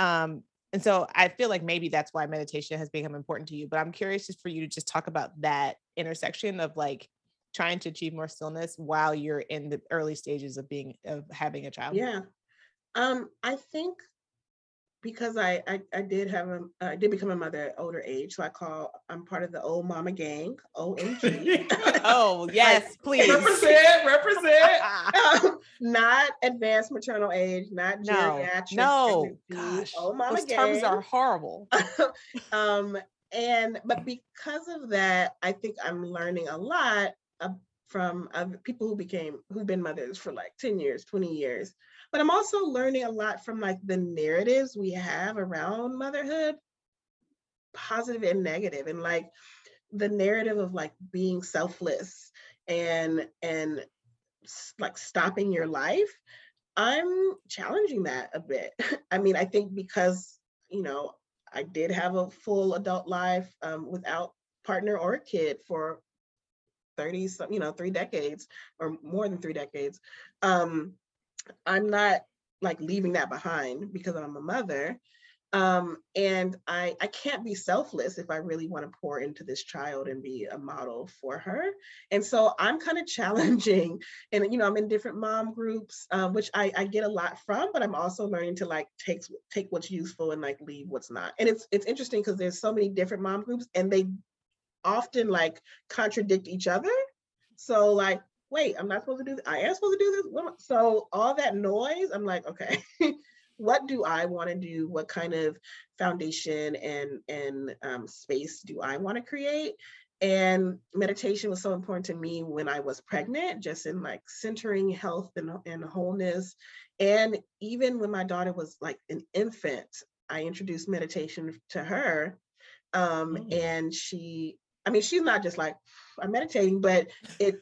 Um, and so I feel like maybe that's why meditation has become important to you, but I'm curious just for you to just talk about that intersection of like trying to achieve more stillness while you're in the early stages of being, of having a child. Yeah. Um, I think because I, I, I did have, a, I did become a mother at older age. So I call, I'm part of the old mama gang, O M G. Oh, yes, please. Represent, represent. um, not advanced maternal age, not geriatric. No, no. Gosh, old mama those gang. Terms are horrible. um, and, but because of that, I think I'm learning a lot uh, from uh, people who became, who've been mothers for like ten years, twenty years. But I'm also learning a lot from like the narratives we have around motherhood, positive and negative, and like the narrative of like being selfless and and like stopping your life. I'm challenging that a bit. I mean, I think because, you know, I did have a full adult life um, without partner or a kid for thirty, some, you know, three decades or more than three decades. Um, I'm not like leaving that behind because I'm a mother. Um, and I, I can't be selfless if I really want to pour into this child and be a model for her. And so I'm kind of challenging, and, you know, I'm in different mom groups, um, which I, I get a lot from, but I'm also learning to like take, take what's useful and like leave what's not. And it's, it's interesting because there's so many different mom groups and they often like contradict each other. So like, wait, I'm not supposed to do this. I am supposed to do this. So all that noise, I'm like, okay, what do I want to do? What kind of foundation and, and um, space do I want to create? And meditation was so important to me when I was pregnant, just in like centering health and, and wholeness. And even when my daughter was like an infant, I introduced meditation to her. Um, mm-hmm. And she, I mean, she's not just like, I'm meditating, but it,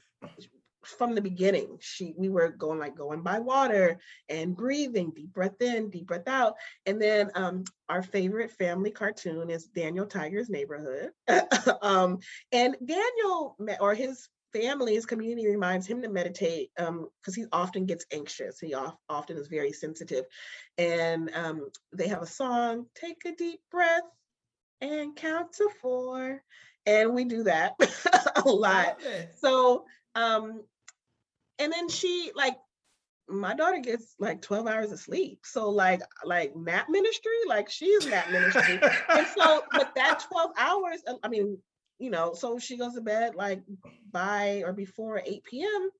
from the beginning, she we were going like going by water and breathing, deep breath in, deep breath out. And then um our favorite family cartoon is Daniel Tiger's Neighborhood. um and Daniel or his family, his community reminds him to meditate um because he often gets anxious. He off, often is very sensitive. And um they have a song, take a deep breath and count to four. And we do that a lot. So um and then she, like, my daughter gets like twelve hours of sleep, so like like Nap Ministry, like she is Nap Ministry. And so, but that twelve hours, I mean, you know, so she goes to bed like by or before eight p.m.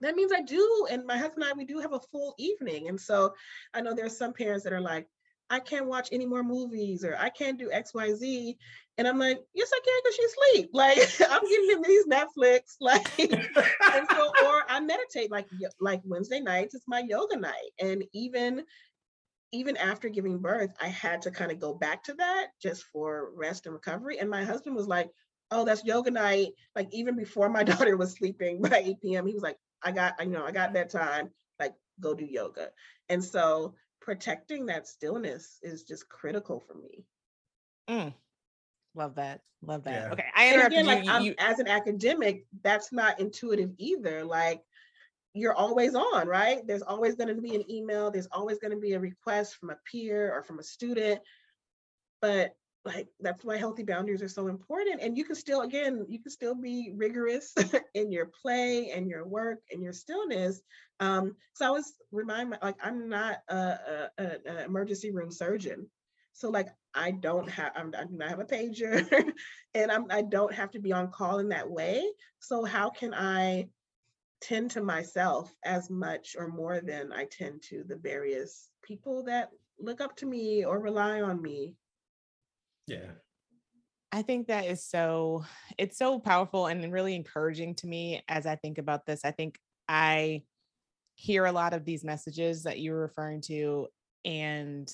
That means I do, and my husband and I, we do have a full evening. And so I know there's some parents that are like, I can't watch any more movies, or I can't do X, Y, Z. And I'm like, yes, I can, because she's asleep. Like, I'm giving him these Netflix, like, and so, or I meditate, like, like Wednesday nights, it's my yoga night. And even, even after giving birth, I had to kind of go back to that just for rest and recovery. And my husband was like, oh, that's yoga night. Like, even before my daughter was sleeping by eight p.m., he was like, I got, you know, I got that time, like, go do yoga. And so protecting that stillness is just critical for me. Mm. Love that. Love that. Yeah. Okay. I interrupted again, like, you, you, as an academic, that's not intuitive either. Like, you're always on, right? There's always going to be an email. There's always going to be a request from a peer or from a student. But like, that's why healthy boundaries are so important. And you can still, again, you can still be rigorous in your play and your work and your stillness. Um, so I always remind my, like, I'm not an emergency room surgeon. So like, I don't have, I'm, I do not have a pager, and I'm, I don't have to be on call in that way. So how can I tend to myself as much or more than I tend to the various people that look up to me or rely on me? Yeah. I think that is so, it's so powerful and really encouraging to me as I think about this. I think I hear a lot of these messages that you were referring to, and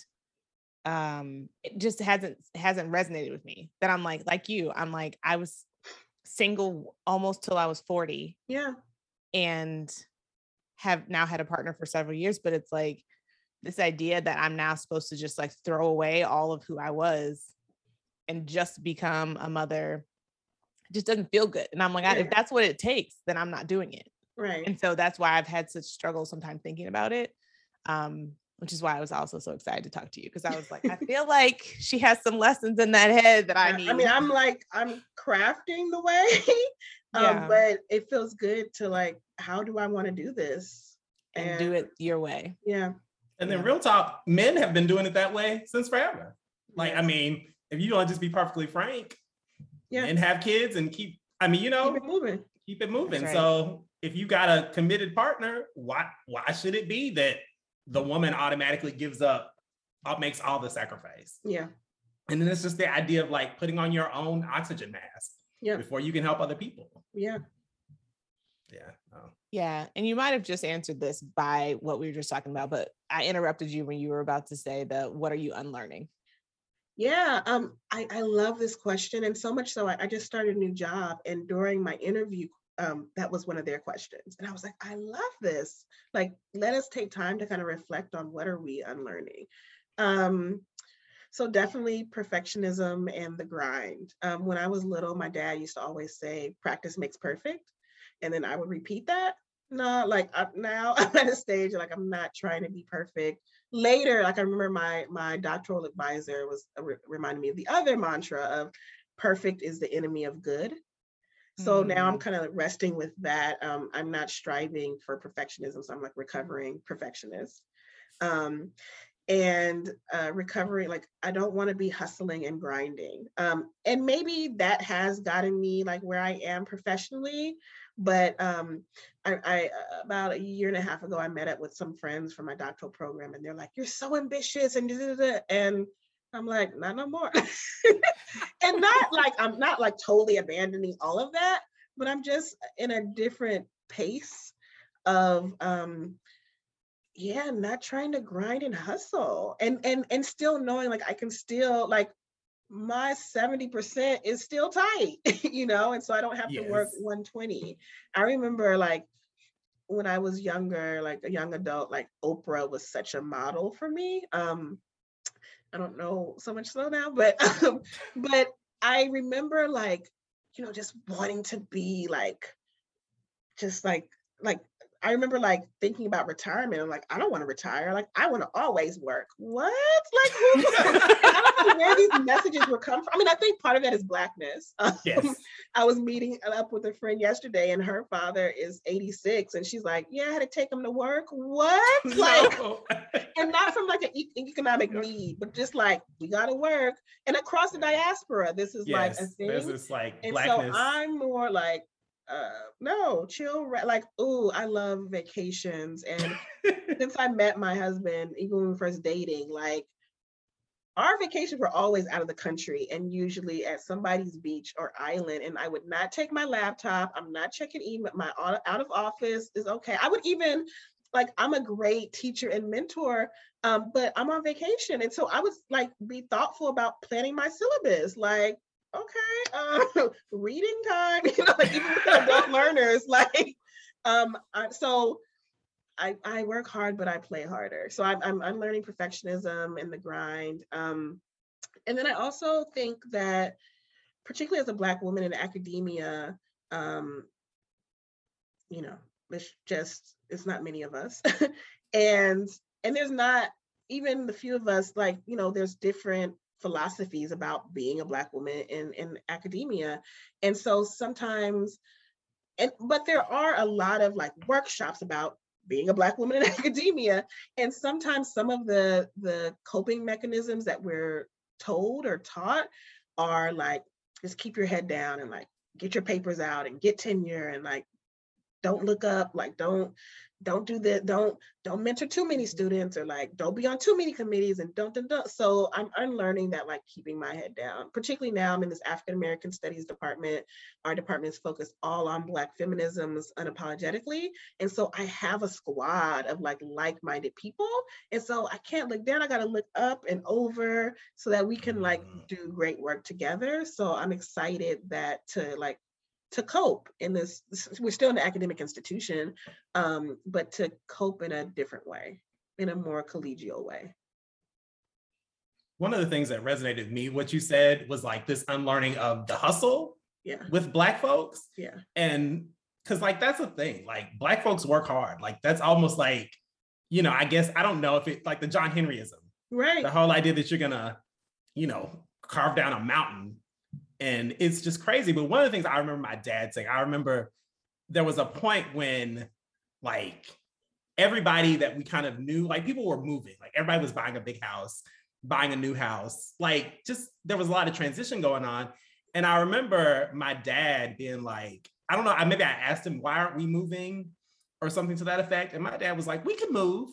um it just hasn't hasn't resonated with me, that I'm like, like you, I'm like, I was single almost till I was forty. Yeah. And have now had a partner for several years, but it's like this idea that I'm now supposed to just like throw away all of who I was and just become a mother, it just doesn't feel good. And I'm like, yeah. I, if that's what it takes, then I'm not doing it. Right. And so that's why I've had such struggle sometimes thinking about it. Um, which is why I was also so excited to talk to you, because I was like, I feel like she has some lessons in that head that I need. I mean, I'm like, I'm crafting the way, um, yeah. but it feels good to like, how do I want to do this? And, and do it your way. Yeah. And then yeah. real talk, men have been doing it that way since forever. Like, I mean, if you want to just be perfectly frank yeah. and have kids and keep, I mean, you know, keep it moving. Keep it moving. Right. So if you got a committed partner, why, why should it be that the woman automatically gives up, makes all the sacrifice? Yeah. And then it's just the idea of like putting on your own oxygen mask yeah. before you can help other people. Yeah. Yeah. Oh. Yeah. And you might've just answered this by what we were just talking about, but I interrupted you when you were about to say the, what are you unlearning? Yeah. Um, I, I love this question. And so much so I, I just started a new job, and during my interview, Um, that was one of their questions. And I was like, I love this. Like, let us take time to kind of reflect on what are we unlearning? Um, so definitely perfectionism and the grind. Um, when I was little, my dad used to always say, practice makes perfect. And then I would repeat that. No, like I, now I'm at a stage, like I'm not trying to be perfect. Later, like I remember my, my doctoral advisor was uh, re- reminding me of the other mantra of perfect is the enemy of good. So now I'm kind of resting with that. Um, I'm not striving for perfectionism. So I'm like recovering perfectionist. Um, and uh, recovering, like, I don't want to be hustling and grinding. Um, and maybe that has gotten me like where I am professionally. But um, I, I, about a year and a half ago, I met up with some friends from my doctoral program, and they're like, you're so ambitious and da, da, da. And I'm like, not no more. And not like, I'm not like totally abandoning all of that, but I'm just in a different pace of, um, yeah, not trying to grind and hustle, and, and, and still knowing like, I can still like my seventy percent is still tight, you know? And so I don't have yes. to work one twenty. I remember like when I was younger, like a young adult, like Oprah was such a model for me. Um, I don't know so much so now, but um, but I remember like, you know, just wanting to be like, just like, like I remember like thinking about retirement. I'm like, I don't want to retire. Like, I want to always work. What? Like, who? I don't know where these messages would come from. I mean, I think part of that is Blackness. Um, yes. I was meeting up with a friend yesterday, and her father is eighty-six, and she's like, yeah, I had to take him to work. What? Like, no. And not from like an e- economic need, but just like, we got to work. And across the diaspora, this is yes, like a thing. This is like and Blackness. So I'm more like, Uh, no, chill, like, ooh, I love vacations. And since I met my husband, even when we were first dating, like, our vacations were always out of the country and usually at somebody's beach or island. And I would not take my laptop. I'm not checking email. My out of office is okay. I would even, like, I'm a great teacher and mentor, um, but I'm on vacation. And so I would, like, be thoughtful about planning my syllabus. Like, okay, uh, reading time, you know, like even with adult learners, like, um, I, so I I work hard, but I play harder. So I'm I'm, I'm learning perfectionism and the grind. Um, and then I also think that, particularly as a Black woman in academia, um, you know, it's just, it's not many of us. and and there's not, even the few of us, like, you know, there's different philosophies about being a Black woman in, in academia. And so sometimes, and but there are a lot of like workshops about being a Black woman in academia. And sometimes some of the, the coping mechanisms that we're told or taught are like, just keep your head down and like, get your papers out and get tenure and like, don't look up, like, don't, don't do that, don't, don't mentor too many students, or like, don't be on too many committees and don't, don't, don't. So I'm unlearning that, like, keeping my head down, particularly now I'm in this African American Studies department. Our department is focused all on Black feminisms unapologetically. And so I have a squad of like, like-minded people. And so I can't look down, I gotta look up and over so that we can like do great work together. So I'm excited that to like, to cope in this, we're still an academic institution, um, but to cope in a different way, in a more collegial way. One of the things that resonated with me, what you said was like this unlearning of the hustle yeah. with Black folks. Yeah. And cause like, that's a thing, like Black folks work hard. Like that's almost like, you know, I guess, I don't know if it's like the John Henryism, right? The whole idea that you're gonna, you know, carve down a mountain. And it's just crazy. But one of the things I remember my dad saying, I remember there was a point when like everybody that we kind of knew, like people were moving, like everybody was buying a big house, buying a new house, like just, there was a lot of transition going on. And I remember my dad being like, I don't know, I maybe I asked him, why aren't we moving or something to that effect? And my dad was like, we can move.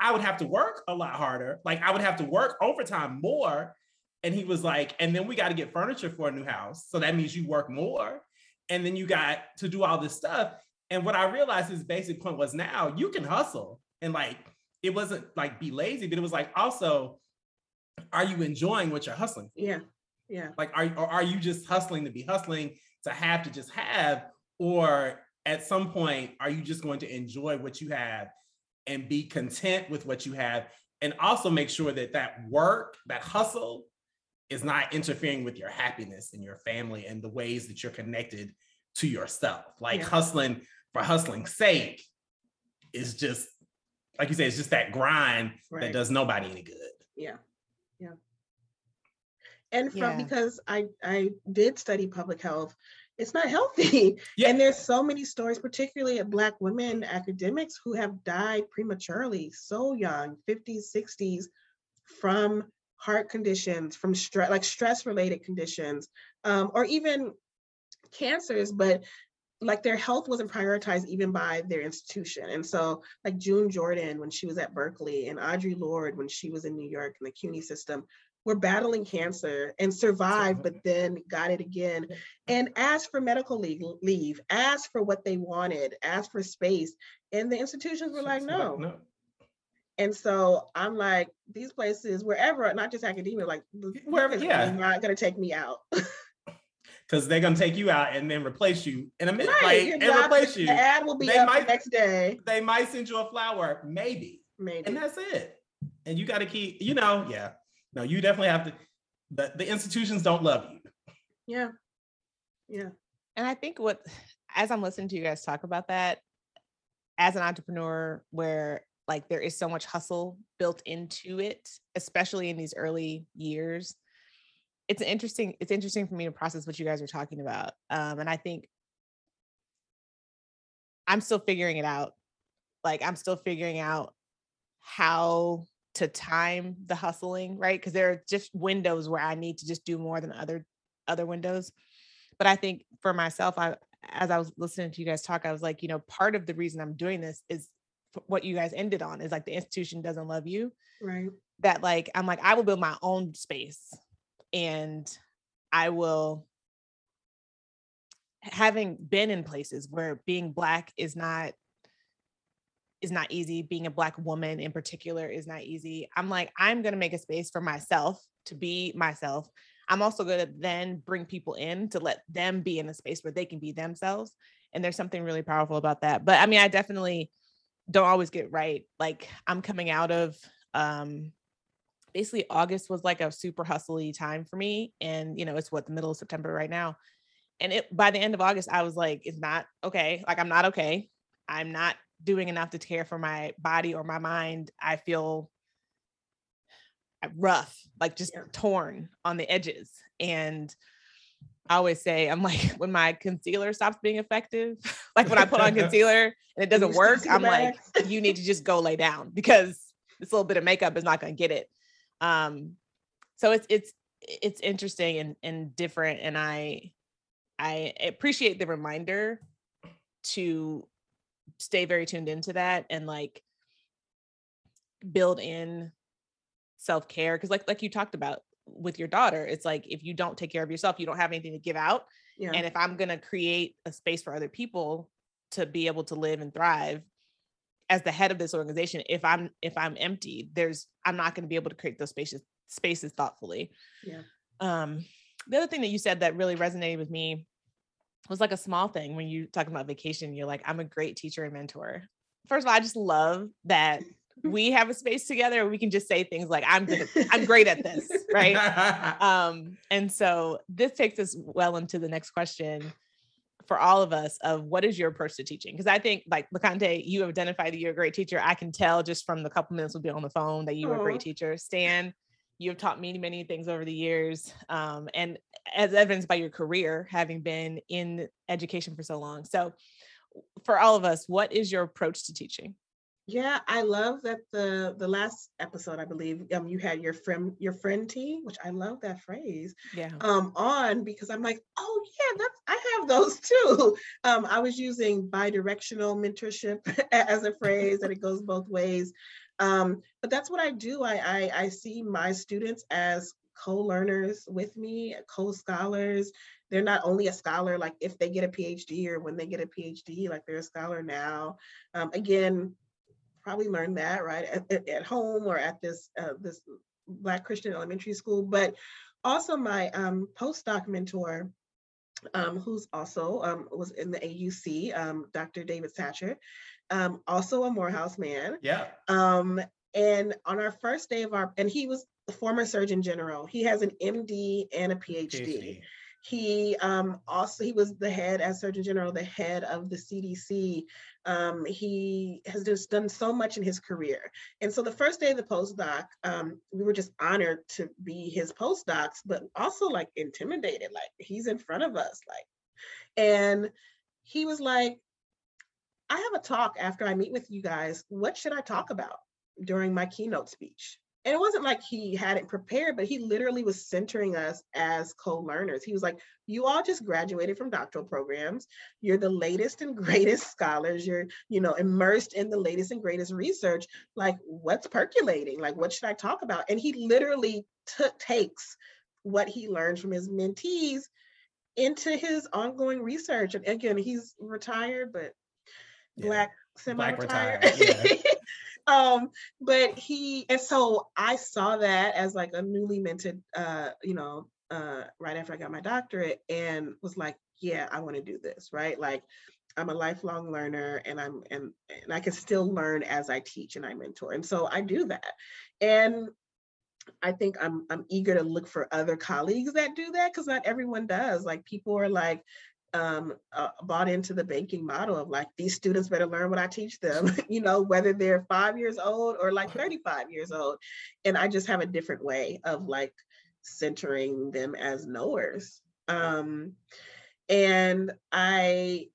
I would have to work a lot harder. Like I would have to work overtime more. And he was like, and then we got to get furniture for a new house. So that means you work more. And then you got to do all this stuff. And what I realized his basic point was now you can hustle. And like, it wasn't like be lazy, but it was like, also, are you enjoying what you're hustling for? Yeah, yeah. Like, are, or are you just hustling to be hustling, to have to just have, or at some point, are you just going to enjoy what you have and be content with what you have? And also make sure that that work, that hustle, is not interfering with your happiness and your family and the ways that you're connected to yourself. Like yeah. hustling for hustling's sake is just, like you say, it's just that grind right. that does nobody any good. Yeah, yeah. And from, yeah. because I, I did study public health, it's not healthy. Yeah. And there's so many stories, particularly of Black women academics who have died prematurely, so young, fifties, sixties, from heart conditions, from stress, like stress related conditions, um, or even cancers, but like their health wasn't prioritized even by their institution. And so like June Jordan, when she was at Berkeley, and Audre Lorde, when she was in New York in the C U N Y system, were battling cancer and survived, but then got it again, and asked for medical leave, asked for what they wanted, asked for space. And the institutions were like, no. no. And so I'm like, these places, wherever, not just academia, like wherever, yeah. they're not gonna take me out. Cause they're gonna take you out and then replace you in a minute, right. like, and replace you. The ad will be they up might, the next day. They might send you a flower, maybe. Maybe. And that's it. And you gotta keep, you know, yeah. No, you definitely have to, the, the institutions don't love you. Yeah, yeah. And I think what, as I'm listening to you guys talk about that, as an entrepreneur where like there is so much hustle built into it, especially in these early years. It's interesting. It's interesting for me to process what you guys were talking about. Um, and I think I'm still figuring it out. Like I'm still figuring out how to time the hustling, right? Because there are just windows where I need to just do more than other other windows. But I think for myself, I as I was listening to you guys talk, I was like, you know, part of the reason I'm doing this is what you guys ended on, is like the institution doesn't love you. Right. That like, I'm like, I will build my own space and I will, having been in places where being Black is not, is not easy. Being a Black woman in particular is not easy. I'm like, I'm going to make a space for myself to be myself. I'm also going to then bring people in to let them be in a space where they can be themselves. And there's something really powerful about that. But I mean, I definitely don't always get right. Like I'm coming out of, um, basically August was like a super hustly time for me. And you know, it's what, the middle of September right now. And it, by the end of August, I was like, it's not okay. Like I'm not okay. I'm not doing enough to care for my body or my mind. I feel rough, like just yeah. torn on the edges. And I always say, I'm like, when my concealer stops being effective, like when I put on concealer and it doesn't work, I'm like, you need to just go lay down because this little bit of makeup is not going to get it. Um, so it's, it's, it's interesting and, and different. And I, I appreciate the reminder to stay very tuned into that and like build in self-care. Cause like, like you talked about with your daughter, it's like, if you don't take care of yourself, you don't have anything to give out. Yeah. And if I'm going to create a space for other people to be able to live and thrive as the head of this organization, if I'm, if I'm empty, there's, I'm not going to be able to create those spaces, spaces thoughtfully. Yeah. Um, the other thing that you said that really resonated with me was like a small thing. When you talk about vacation, you're like, I'm a great teacher and mentor. First of all, I just love that we have a space together where we can just say things like, I'm good at, I'm great at this. Right. Um, and so this takes us well into the next question for all of us of what is your approach to teaching? Cause I think like LeConté, you have identified that you're a great teacher. I can tell just from the couple minutes we'll be on the phone that you were a great teacher. Stan, you have taught me many things over the years. Um, and as evidenced by your career, having been in education for so long. So for all of us, what is your approach to teaching? Yeah, I love that the the last episode, I believe, um, you had your friend your friend tea, which I love that phrase. Yeah. Um, on because I'm like, oh yeah, that's I have those too. Um, I was using bi-directional mentorship as a phrase that it goes both ways, um, but that's what I do. I I, I see my students as co-learners with me, co-scholars. They're not only a scholar like if they get a PhD or when they get a PhD, like they're a scholar now. Um, again. Probably learned that right at, at home or at this uh, this Black Christian elementary school, but also my um, postdoc mentor, um, who's also um, was in the A U C, um, Doctor David Satcher, um, also a Morehouse man. Yeah. Um, and on our first day of our, and he was the former Surgeon General. He has an M D and a P H D. P H D. He um, also, he was the head, as Surgeon General, the head of the C D C. Um, he has just done so much in his career. And so the first day of the postdoc, um, we were just honored to be his postdocs, but also like intimidated, like he's in front of us. like. And he was like, I have a talk after I meet with you guys. What should I talk about during my keynote speech? And it wasn't like he hadn't prepared, but he literally was centering us as co-learners. He was like, you all just graduated from doctoral programs. You're the latest and greatest scholars. You're, you know, immersed in the latest and greatest research. Like, what's percolating? Like, what should I talk about? And he literally took takes what he learned from his mentees into his ongoing research. And again, he's retired, but yeah. Black, semi-retired. Black retired, yeah. Um, but he, and so I saw that as like a newly minted, uh, you know, uh, right after I got my doctorate and was like, yeah, I want to do this, right? Like I'm a lifelong learner and I'm, and, and I can still learn as I teach and I mentor. And so I do that. And I think I'm, I'm eager to look for other colleagues that do that. Cause not everyone does. Like people are like, um, uh, bought into the banking model of like, these students better learn what I teach them, you know, whether they're five years old or like thirty-five years old. And I just have a different way of like centering them as knowers. Um, and I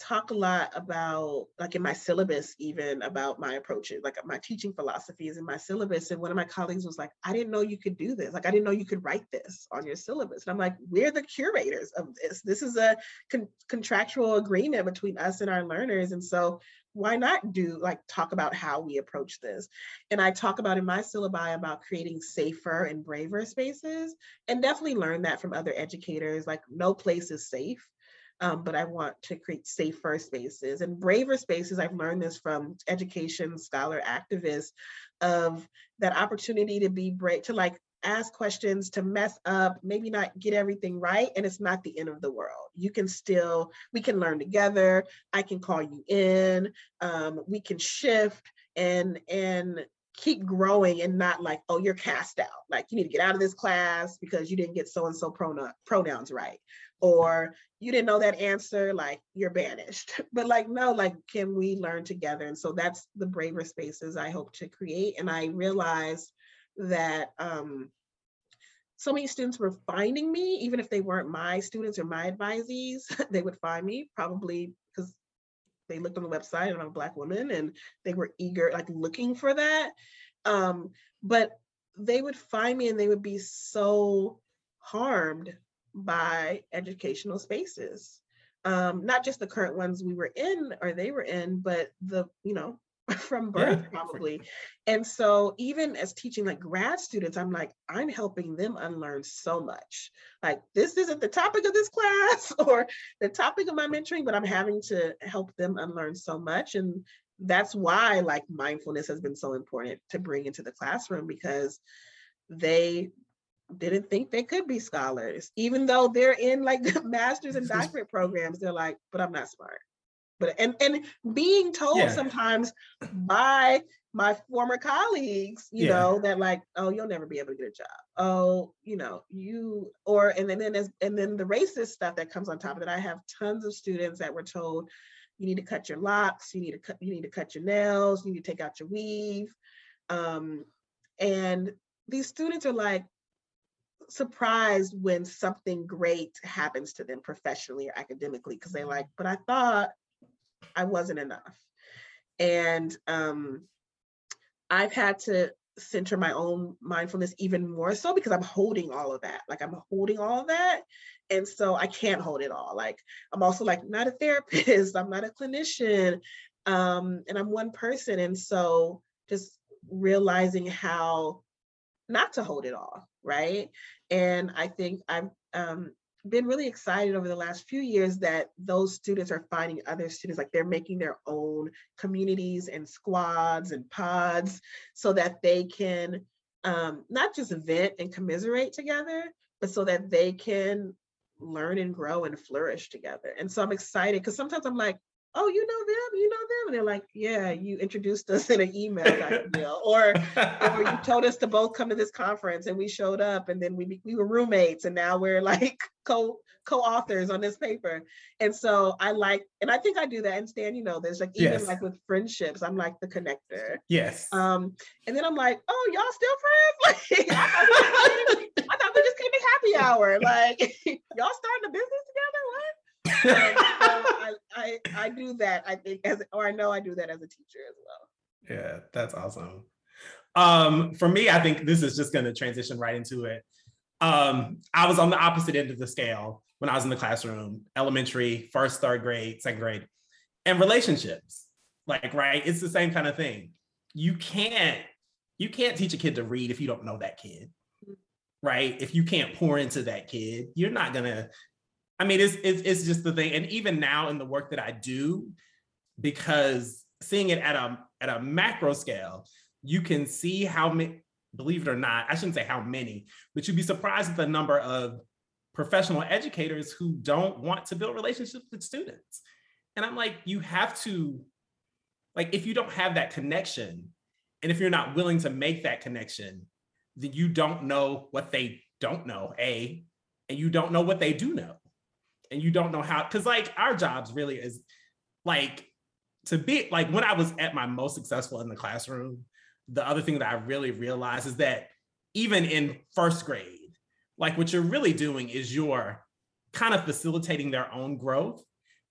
talk a lot about, like in my syllabus, even about my approaches, like my teaching philosophies in my syllabus. And one of my colleagues was like, I didn't know you could do this. Like, I didn't know you could write this on your syllabus. And I'm like, we're the curators of this. This is a con- contractual agreement between us and our learners. And so why not do like talk about how we approach this? And I talk about in my syllabi about creating safer and braver spaces, and definitely learn that from other educators, like no place is safe. Um, but I want to create safer spaces and braver spaces. I've learned this from education scholar activists, of that opportunity to be brave, to like ask questions, to mess up, maybe not get everything right. And it's not the end of the world. You can still, we can learn together. I can call you in, um, we can shift and, and keep growing, and not like, oh, you're cast out. Like you need to get out of this class because you didn't get so-and-so pronoun, pronouns right. Or you didn't know that answer, like you're banished. But like, no, like, can we learn together? And so that's the braver spaces I hope to create. And I realized that um, so many students were finding me, even if they weren't my students or my advisees, they would find me probably because they looked on the website and I'm a Black woman and they were eager, like looking for that. Um, but they would find me and they would be so harmed by educational spaces, um, not just the current ones we were in or they were in, but the, you know, from birth yeah. probably. And so even as teaching like grad students, I'm like, I'm helping them unlearn so much. Like this isn't the topic of this class or the topic of my mentoring, but I'm having to help them unlearn so much. And that's why like mindfulness has been so important to bring into the classroom, because they didn't think they could be scholars, even though they're in like the master's and doctorate programs. They're like, but I'm not smart. But and and being told yeah. sometimes by my former colleagues, you yeah. know, that like, oh, you'll never be able to get a job. Oh, you know, you or and then, then as and then the racist stuff that comes on top of that. I have tons of students that were told, you need to cut your locks, you need to cut, you need to cut your nails, you need to take out your weave, um, and these students are like surprised when something great happens to them professionally or academically, because they like, but I thought I wasn't enough. And um, I've had to center my own mindfulness even more so, because I'm holding all of that. Like I'm holding all of that. And so I can't hold it all. Like I'm also like not a therapist. I'm not a clinician. Um, and I'm one person. And so just realizing how not to hold it all, right? And I think I've um, been really excited over the last few years that those students are finding other students, like they're making their own communities and squads and pods so that they can um, not just vent and commiserate together, but so that they can learn and grow and flourish together. And so I'm excited, because sometimes I'm like, oh, you know them, you know them. And they're like, yeah, you introduced us in an email, Doctor Bill, or, or you told us to both come to this conference and we showed up, and then we we were roommates and now we're like co, co-authors on this paper. And so I like, and I think I do that. And Stan, you know, there's like, even yes. like with friendships, I'm like the connector. Yes. Um, and then I'm like, oh, y'all still friends? Like, I thought we, I thought we just came to happy hour. Like, y'all starting a business together? What? um, so I, I I do that, I think, as or I know I do that as a teacher as well. Yeah, that's awesome. Um, for me, I think this is just going to transition right into it. Um, I was on the opposite end of the scale when I was in the classroom, elementary, first, third grade, second grade, and relationships. Like, right, it's the same kind of thing. You can't you can't teach a kid to read if you don't know that kid, right? If you can't pour into that kid, you're not gonna. I mean, it's, it's it's just the thing. And even now in the work that I do, because seeing it at a at a macro scale, you can see how many, believe it or not, I shouldn't say how many, but you'd be surprised at the number of professional educators who don't want to build relationships with students. And I'm like, you have to, like, if you don't have that connection, and if you're not willing to make that connection, then you don't know what they don't know, A, and you don't know what they do know. and you don't know how, because like our jobs really is like to be like, when I was at my most successful in the classroom, the other thing that I really realized is that even in first grade, like what you're really doing is you're kind of facilitating their own growth,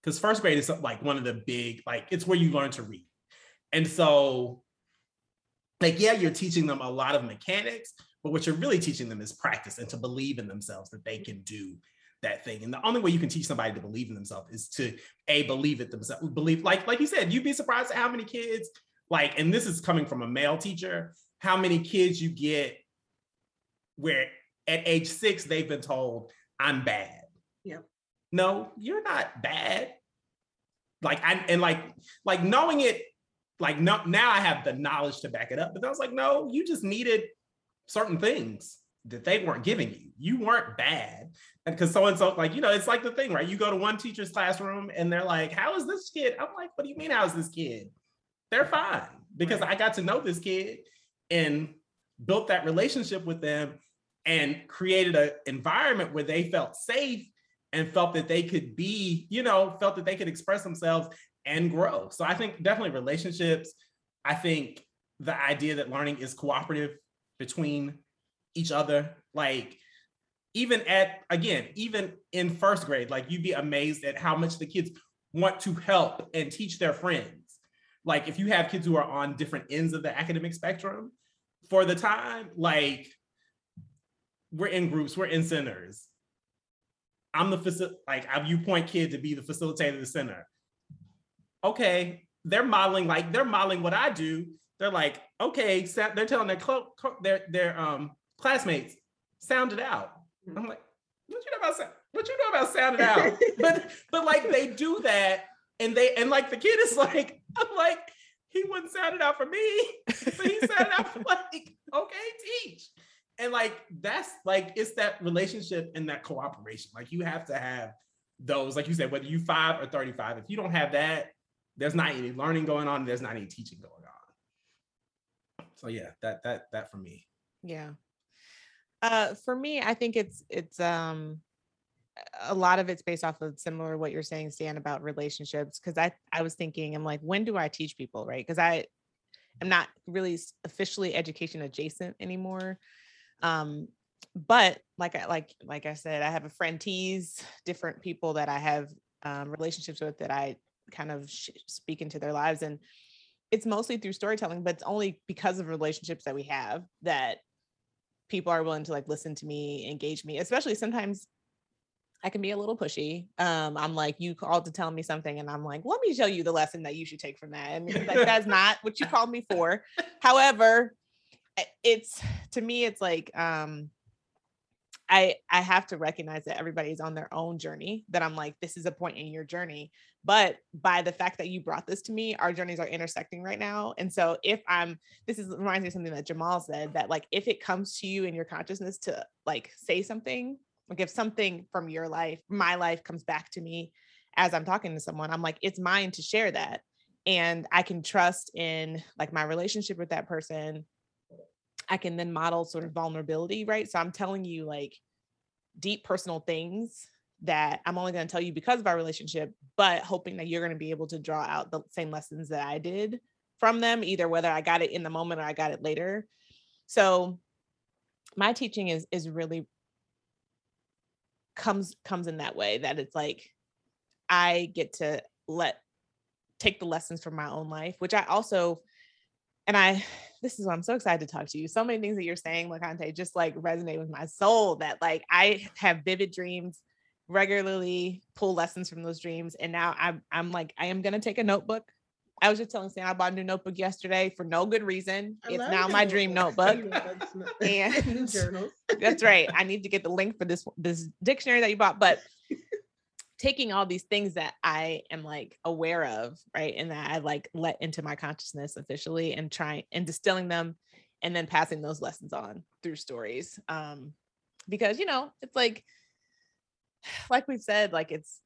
because first grade is like one of the big, like it's where you learn to read. And so like, yeah, you're teaching them a lot of mechanics, but what you're really teaching them is practice and to believe in themselves that they can do that thing. And the only way you can teach somebody to believe in themselves is to A, believe it themselves, believe, like, like you said, you'd be surprised at how many kids, like, and this is coming from a male teacher, how many kids you get where at age six, they've been told, I'm bad. Yeah. No, you're not bad. Like, I, and like, like knowing it, like no, now I have the knowledge to back it up, but I was like, no, you just needed certain things that they weren't giving you. You weren't bad. And because so-and-so, like, you know, it's like the thing, right? You go to one teacher's classroom and they're like, how is this kid? I'm like, what do you mean, how is this kid? They're fine. Because I got to know this kid and built that relationship with them and created an environment where they felt safe and felt that they could be, you know, felt that they could express themselves and grow. So I think definitely relationships. I think the idea that learning is cooperative between each other, like even at, again, even in first grade, like you'd be amazed at how much the kids want to help and teach their friends. Like if you have kids who are on different ends of the academic spectrum for the time, like we're in groups, we're in centers. I'm the, faci- like I, you point kid to be the facilitator of the center. Okay, they're modeling, like they're modeling what I do. They're like, okay, so they're telling their cl- cl- their their um classmates, sound it out. I'm like, what you know about sound? What you know about sound it out? but but like they do that, and they and like the kid is like, I'm like, he wouldn't sound it out for me, but he sounded out for like, okay, teach. And like that's like it's that relationship and that cooperation. Like you have to have those, like you said, whether you five or thirty-five. If you don't have that, there's not any learning going on. There's not any teaching going on. So yeah, that that that for me. Yeah. Uh, for me, I think it's it's um a lot of it's based off of similar what you're saying, Stan, about relationships. Because I I was thinking, I'm like, when do I teach people, right? Because I am not really officially education adjacent anymore. Um, but like I like like I said, I have a friend tease, different people that I have um, relationships with that I kind of sh- speak into their lives, and it's mostly through storytelling, but it's only because of relationships that we have that people are willing to like listen to me, engage me, especially sometimes I can be a little pushy. Um, I'm like, you called to tell me something. And I'm like, let me show you the lesson that you should take from that. I mean, like, that's not what you called me for. However, it's, to me, it's like, um, I, I have to recognize that everybody's on their own journey, that I'm like, this is a point in your journey. But by the fact that you brought this to me, our journeys are intersecting right now. And so if I'm, this is reminds me of something that Jamal said, that like, if it comes to you in your consciousness to like say something, like if something from your life, my life comes back to me as I'm talking to someone, I'm like, it's mine to share that. And I can trust in like my relationship with that person. I can then model sort of vulnerability, right? So I'm telling you like deep personal things that I'm only going to tell you because of our relationship, but hoping that you're going to be able to draw out the same lessons that I did from them, either whether I got it in the moment or I got it later. So my teaching is is really comes comes in that way, that it's like I get to let take the lessons from my own life, which I also And I, this is why I'm so excited to talk to you. So many things that you're saying, LeConté, just like resonate with my soul, that like I have vivid dreams regularly, pull lessons from those dreams. And now I'm, I'm like, I am going to take a notebook. I was just telling Stan, I bought a new notebook yesterday for no good reason. I it's now my notebook. Dream notebook. And that's right. I need to get the link for this, this dictionary that you bought, but taking all these things that I am like aware of, right? And that I like let into my consciousness officially and trying and distilling them and then passing those lessons on through stories. Um, because, you know, it's like, like we've said, like it's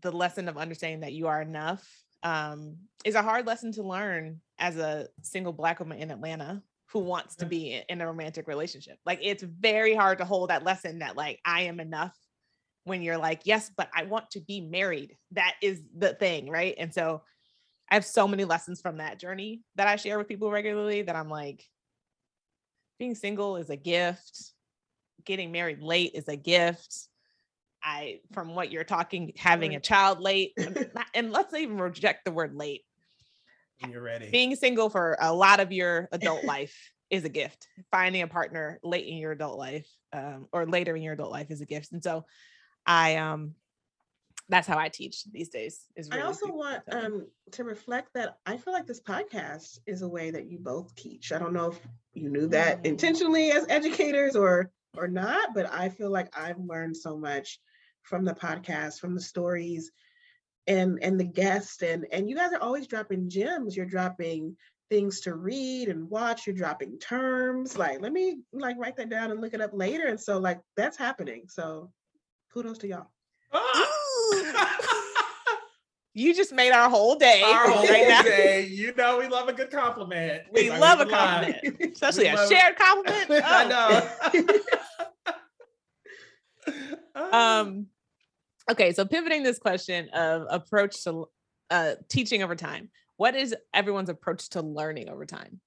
the lesson of understanding that you are enough um, is a hard lesson to learn as a single Black woman in Atlanta who wants to be in a romantic relationship. Like it's very hard to hold that lesson that like I am enough when you're like, yes, but I want to be married. That is the thing, right? And so I have so many lessons from that journey that I share with people regularly, that I'm like, being single is a gift. Getting married late is a gift. I, from what you're talking, having a child late, and let's even reject the word late. You're ready. Being single for a lot of your adult life is a gift. Finding a partner late in your adult life, um, or later in your adult life, is a gift. And so I, um, that's how I teach these days. Is really I also want um, to reflect that I feel like this podcast is a way that you both teach. I don't know if you knew that intentionally as educators or or not, but I feel like I've learned so much from the podcast, from the stories, and and the guests, and and you guys are always dropping gems. You're dropping things to read and watch. You're dropping terms. Like, let me like write that down and look it up later. And so like that's happening. So kudos to y'all. Ah! You just made our whole day. Our whole right day. Now. You know, we love a good compliment. We like, love we a compliment, lie. Especially we a shared it. Compliment. Oh. I know. um, okay, so pivoting this question of approach to uh, teaching over time, what is everyone's approach to learning over time?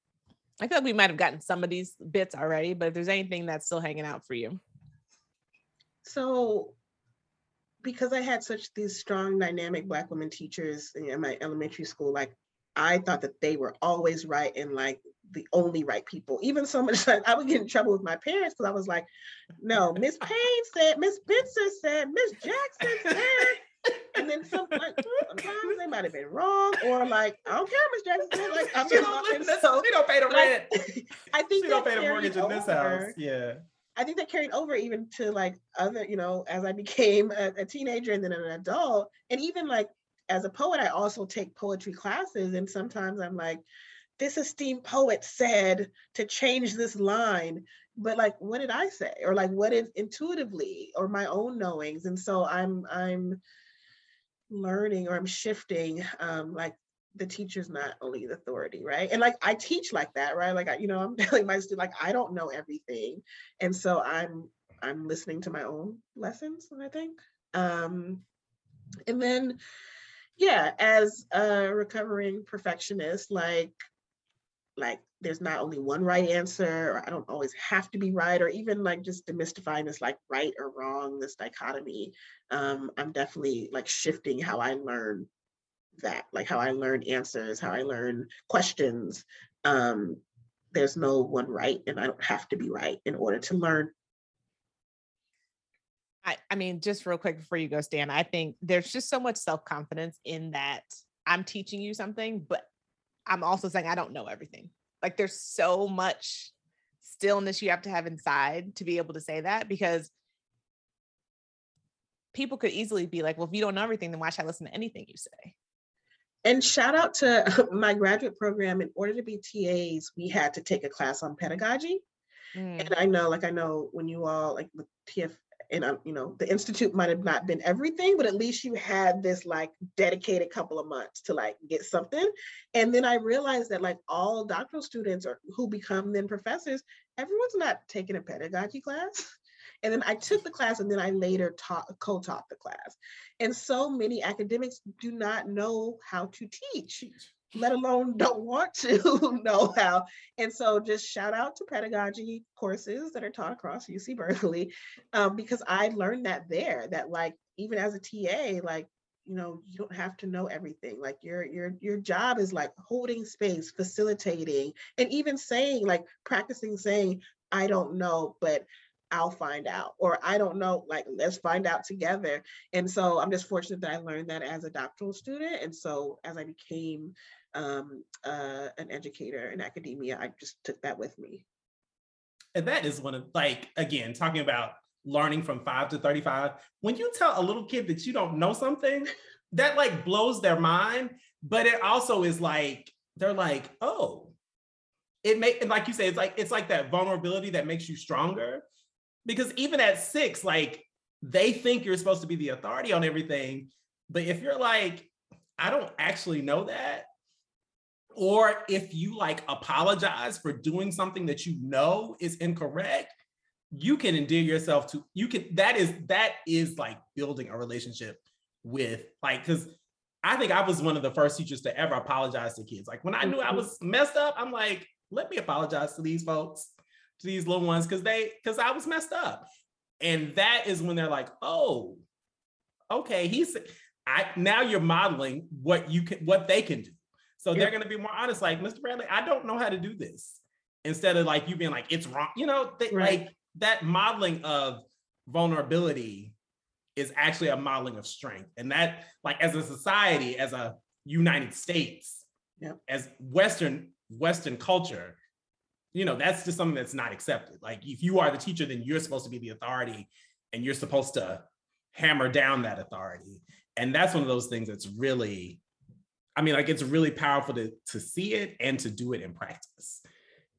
I feel like we might have gotten some of these bits already, but if there's anything that's still hanging out for you. So, because I had such these strong, dynamic Black women teachers in my elementary school, like I thought that they were always right and like the only right people. Even so much that like, I would get in trouble with my parents because I was like, "No, Miss Payne said, Miss Benson said, Miss Jackson said," and then some like sometimes they might have been wrong, or like I don't care, Miss Jackson said, like I'm she don't listen, so, we don't pay the rent. Like, I think we don't pay the mortgage over. In this house. Yeah. I think that carried over even to like other, you know, as I became a, a teenager and then an adult. And even like as a poet, I also take poetry classes. And sometimes I'm like, this esteemed poet said to change this line. But like, what did I say? Or like, what is intuitively or my own knowings? And so I'm I'm learning, or I'm shifting, um, like the teacher's not only the authority, right? And like, I teach like that, right? Like, I, you know, I'm telling my students, like, I don't know everything. And so I'm, I'm listening to my own lessons, I think. Um, and then, yeah, as a recovering perfectionist, like, like there's not only one right answer, or I don't always have to be right, or even like just demystifying this like right or wrong, this dichotomy. Um, I'm definitely like shifting how I learn that, like how I learn answers, how I learn questions. Um, there's no one right, and I don't have to be right in order to learn. I, I mean, just real quick before you go, Stan, I think there's just so much self-confidence in that I'm teaching you something, but I'm also saying I don't know everything. Like there's so much stillness you have to have inside to be able to say that, because people could easily be like, well, if you don't know everything, then why should I listen to anything you say? And shout out to my graduate program. In order to be T As, we had to take a class on pedagogy. Mm. And I know, like, I know when you all, like the T F, and um, you know, the Institute might have not been everything, but at least you had this like dedicated couple of months to like get something. And then I realized that like all doctoral students or who become then professors, everyone's not taking a pedagogy class. And then I took the class, and then I later taught, co-taught the class. And so many academics do not know how to teach, let alone don't want to know how. And so just shout out to pedagogy courses that are taught across U C Berkeley, um, because I learned that there, that like, even as a T A, like, you know, you don't have to know everything. Like your, your, your job is like holding space, facilitating, and even saying like practicing saying, I don't know, but I'll find out, or I don't know, like, let's find out together. And so I'm just fortunate that I learned that as a doctoral student. And so as I became um, uh, an educator in academia, I just took that with me. And that is one of, like, again, talking about learning from five to thirty-five, when you tell a little kid that you don't know something, that like blows their mind, but it also is like, they're like, oh, it may, and like you say, it's like, it's like that vulnerability that makes you stronger. Because even at six, like they think you're supposed to be the authority on everything. But if you're like, I don't actually know that. Or if you like apologize for doing something that you know is incorrect, you can endear yourself to, you can, that is, that is like building a relationship with, like, because I think I was one of the first teachers to ever apologize to kids. Like when I knew I was messed up, I'm like, let me apologize to these folks, to these little ones, because they, because I was messed up. And that is when they're like, oh, okay, he's, I, now you're modeling what you can, what they can do. So yeah. They're going to be more honest, like, Mister Bradley, I don't know how to do this. Instead of like you being like, it's wrong, you know, they, right. Like that modeling of vulnerability is actually a modeling of strength. And that, like, as a society, as a United States, yeah. as Western, Western culture, you know, that's just something that's not accepted. Like if you are the teacher, then you're supposed to be the authority and you're supposed to hammer down that authority. And that's one of those things that's really, I mean, like, it's really powerful to, to see it and to do it in practice.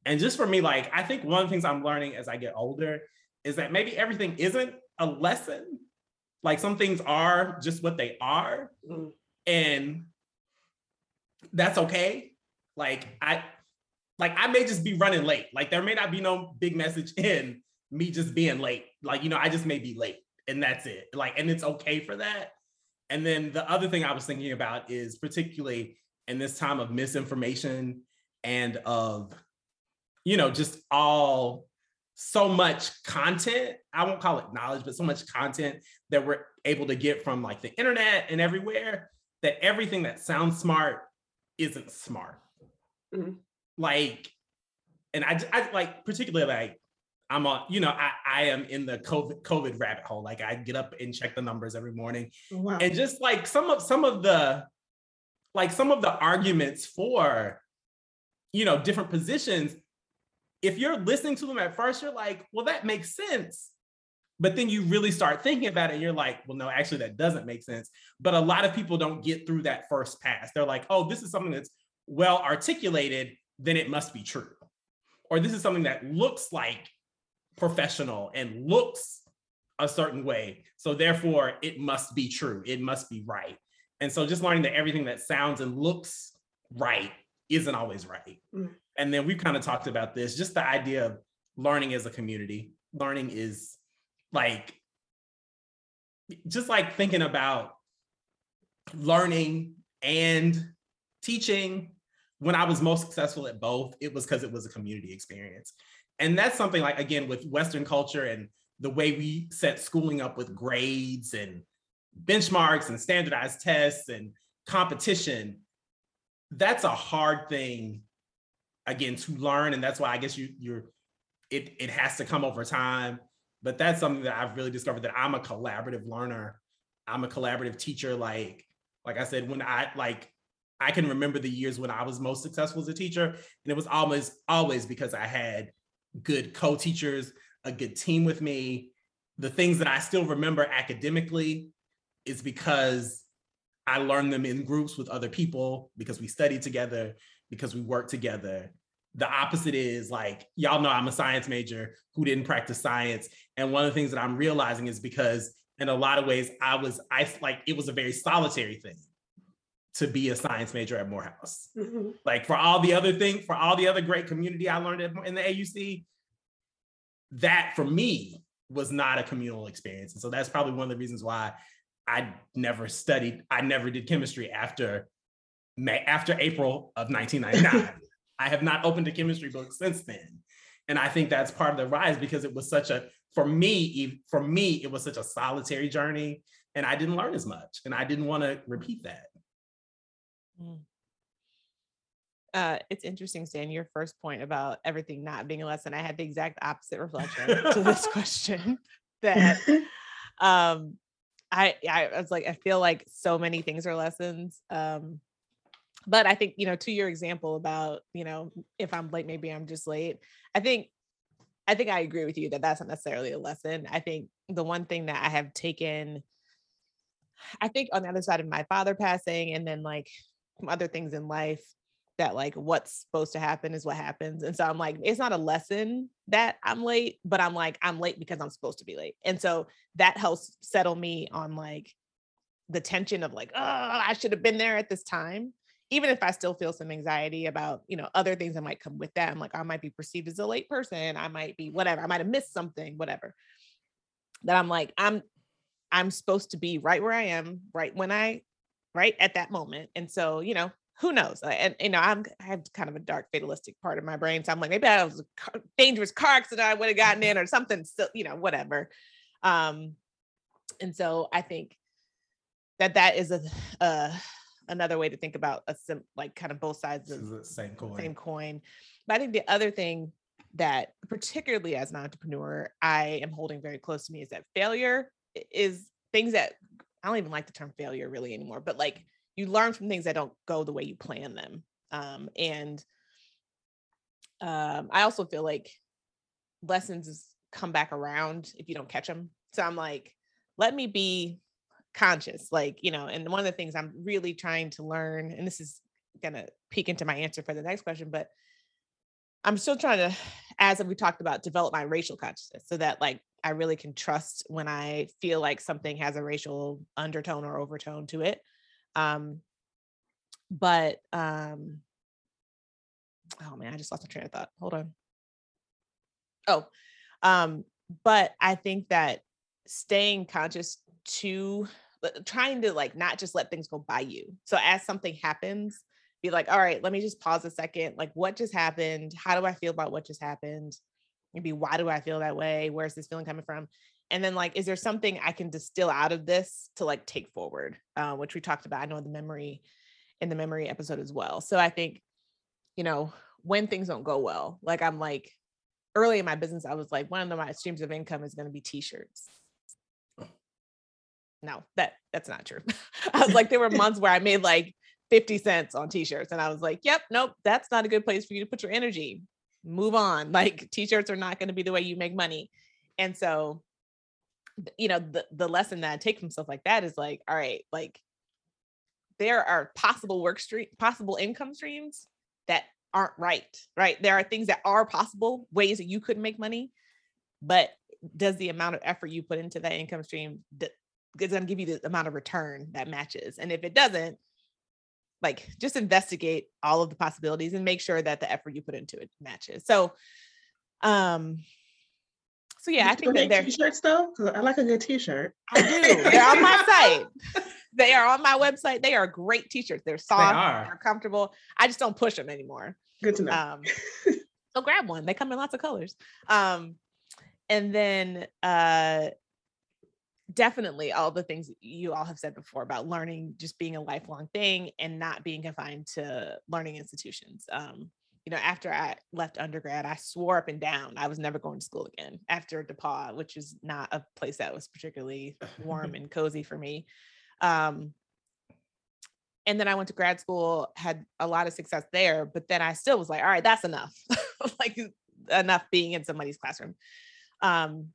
And just for me, like, I think one of the things I'm learning as I get older is that maybe everything isn't a lesson. Like some things are just what they are. Mm-hmm. And that's okay. Like I, like I may just be running late. Like there may not be no big message in me just being late. Like, you know, I just may be late and that's it. Like, and it's okay for that. And then the other thing I was thinking about is particularly in this time of misinformation and of, you know, just all so much content, I won't call it knowledge, but so much content that we're able to get from like the internet and everywhere, that everything that sounds smart isn't smart. Mm-hmm. Like, and I, I like, particularly like, I'm on, you know, I, I am in the COVID, COVID rabbit hole. Like I get up and check the numbers every morning. Wow. And just like some of, some of the, like some of the arguments for, you know, different positions, if you're listening to them at first, you're like, well, that makes sense. But then you really start thinking about it and you're like, well, no, actually that doesn't make sense. But a lot of people don't get through that first pass. They're like, oh, this is something that's well articulated, then it must be true. Or this is something that looks like professional and looks a certain way, so therefore it must be true, it must be right. And so just learning that everything that sounds and looks right isn't always right. Mm. And then we've kind of talked about this, just the idea of learning as a community. Learning is like, just like thinking about learning and teaching. When I was most successful at both, it was because it was a community experience. And that's something like, again, with Western culture and the way we set schooling up with grades and benchmarks and standardized tests and competition, that's a hard thing, again, to learn. And that's why I guess you, you're, it, it has to come over time. But that's something that I've really discovered, that I'm a collaborative learner. I'm a collaborative teacher. Like, like I said, when I, like, I can remember the years when I was most successful as a teacher, and it was almost always because I had good co-teachers, a good team with me. The things that I still remember academically is because I learned them in groups with other people, because we studied together, because we worked together. The opposite is like, y'all know I'm a science major who didn't practice science. And one of the things that I'm realizing is because in a lot of ways I was, I like, it was a very solitary thing to be a science major at Morehouse. Mm-hmm. Like for all the other things, for all the other great community I learned at, in the A U C, that for me was not a communal experience. And so that's probably one of the reasons why I never studied, I never did chemistry after May, after April of nineteen ninety-nine. I have not opened a chemistry book since then. And I think that's part of the rise, because it was such a, for me, for me, it was such a solitary journey, and I didn't learn as much, and I didn't want to repeat that. Uh, it's interesting, Stan, your first point about everything not being a lesson. I had the exact opposite reflection to this question, that um, I, I was like, I feel like so many things are lessons. Um, but I think, you know, to your example about, you know, if I'm late, maybe I'm just late. I think, I think I agree with you that that's not necessarily a lesson. I think the one thing that I have taken, I think on the other side of my father passing, and then like from other things in life, that like what's supposed to happen is what happens. And so I'm like, it's not a lesson that I'm late, but I'm like, I'm late because I'm supposed to be late. And so that helps settle me on like the tension of like, oh, I should have been there at this time. even if I still feel some anxiety about, you know, other things that might come with that, I'm like, I might be perceived as a late person. I might be whatever. I might have missed something, whatever. That I'm like, I'm, I'm supposed to be right where I am, right when I, right at that moment. And so, you know, who knows? And, you know, I'm, I have kind of a dark fatalistic part of my brain. So I'm like, maybe I was a car, dangerous car accident I would have gotten in or something. So, you know, whatever. Um, and so I think that that is a, uh, another way to think about a sim, like kind of both sides of the same coin. same coin. But I think the other thing that particularly as an entrepreneur, I am holding very close to me is that failure is things that I don't even like the term failure really anymore, but like you learn from things that don't go the way you plan them. Um, and um, I also feel like lessons come back around if you don't catch them. So I'm like, let me be conscious, like, you know, and one of the things I'm really trying to learn, and this is going to peek into my answer for the next question, but I'm still trying to, as we talked about, develop my racial consciousness so that like I really can trust when I feel like something has a racial undertone or overtone to it. Um, but, um, oh man, I just lost my train of thought. Hold on. Oh, um, but I think that staying conscious to trying to like, not just let things go by you. So as something happens, be like, all right, let me just pause a second. Like what just happened? How do I feel about what just happened? Maybe why do I feel that way? Where's this feeling coming from? And then like, is there something I can distill out of this to like take forward, uh, which we talked about, I know the memory in the memory episode as well. So I think, you know, when things don't go well, like I'm like early in my business, I was like, one of my streams of income is going to be t-shirts. No, that that's not true. I was like, there were months where I made like fifty cents on t-shirts and I was like, yep, nope, that's not a good place for you to put your energy. Move on. Like t-shirts are not going to be the way you make money. And so, you know, the, the lesson that I take from stuff like that is like, all right, like there are possible work stream, possible income streams that aren't right, right? There are things that are possible ways that you could make money, but does the amount of effort you put into that income stream, d- is going to give you the amount of return that matches? And if it doesn't, like just investigate all of the possibilities and make sure that the effort you put into it matches. So, um, so yeah, you I think that they're t-shirts though. I like a good t-shirt. I do. They're on my site. They are on my website. They are great t-shirts. They're soft. They are. They're comfortable. I just don't push them anymore. Good to know. Um, so grab one. They come in lots of colors. Um, and then, uh, definitely all the things you all have said before about learning just being a lifelong thing and not being confined to learning institutions. Um, you know, after I left undergrad, I swore up and down I was never going to school again after DePaul, which is not a place that was particularly warm and cozy for me. Um, and then I went to grad school, had a lot of success there, but then I still was like, all right, that's enough. Like enough being in somebody's classroom. Um,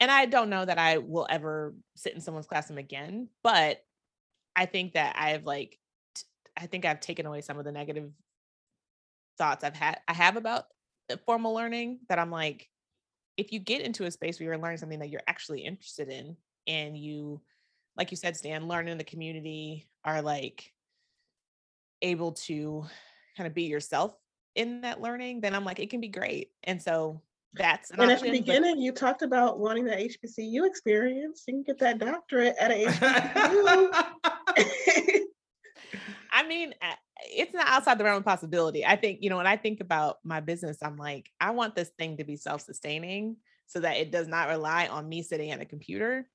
And I don't know that I will ever sit in someone's classroom again, but I think that I've like, t- I think I've taken away some of the negative thoughts I've had, I have about formal learning that I'm like, if you get into a space where you're learning something that you're actually interested in, and you, like you said, Stan, learn in the community, are like able to kind of be yourself in that learning, then I'm like, it can be great. And so That's an and option, at the beginning, but you talked about wanting the H B C U experience. You can get that doctorate at a H B C U. I mean, it's not outside the realm of possibility. I think, you know, when I think about my business, I'm like, I want this thing to be self-sustaining so that it does not rely on me sitting at a computer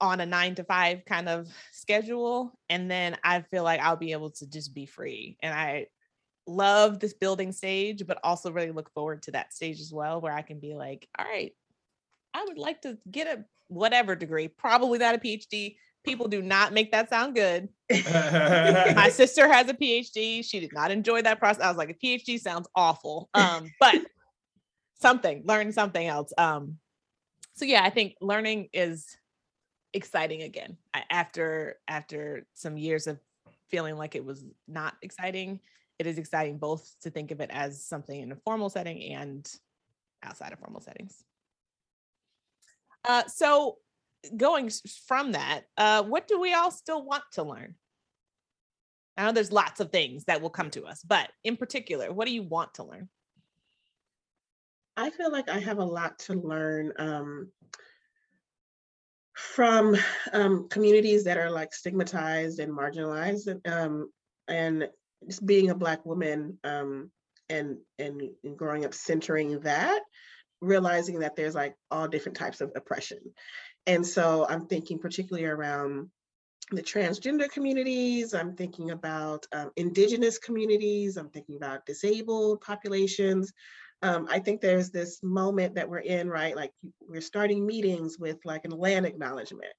on a nine to five kind of schedule. And then I feel like I'll be able to just be free. And I love this building stage, but also really look forward to that stage as well, where I can be like, all right, I would like to get a whatever degree, probably not a P H D. People do not make that sound good. My sister has a P H D. She did not enjoy that process. I was like, a P H D sounds awful, um, but something, learn something else. Um, so yeah, I think learning is exciting again. I, after, after some years of feeling like it was not exciting, it is exciting both to think of it as something in a formal setting and outside of formal settings. Uh, so going from that, uh, what do we all still want to learn? I know there's lots of things that will come to us, but in particular, what do you want to learn? I feel like I have a lot to learn um, from um, communities that are like stigmatized and marginalized, um, and just being a Black woman um, and, and growing up centering that, realizing that there's like all different types of oppression. And so I'm thinking particularly around the transgender communities, I'm thinking about um, indigenous communities, I'm thinking about disabled populations. Um, I think there's this moment that we're in, right? Like we're starting meetings with like a land acknowledgement,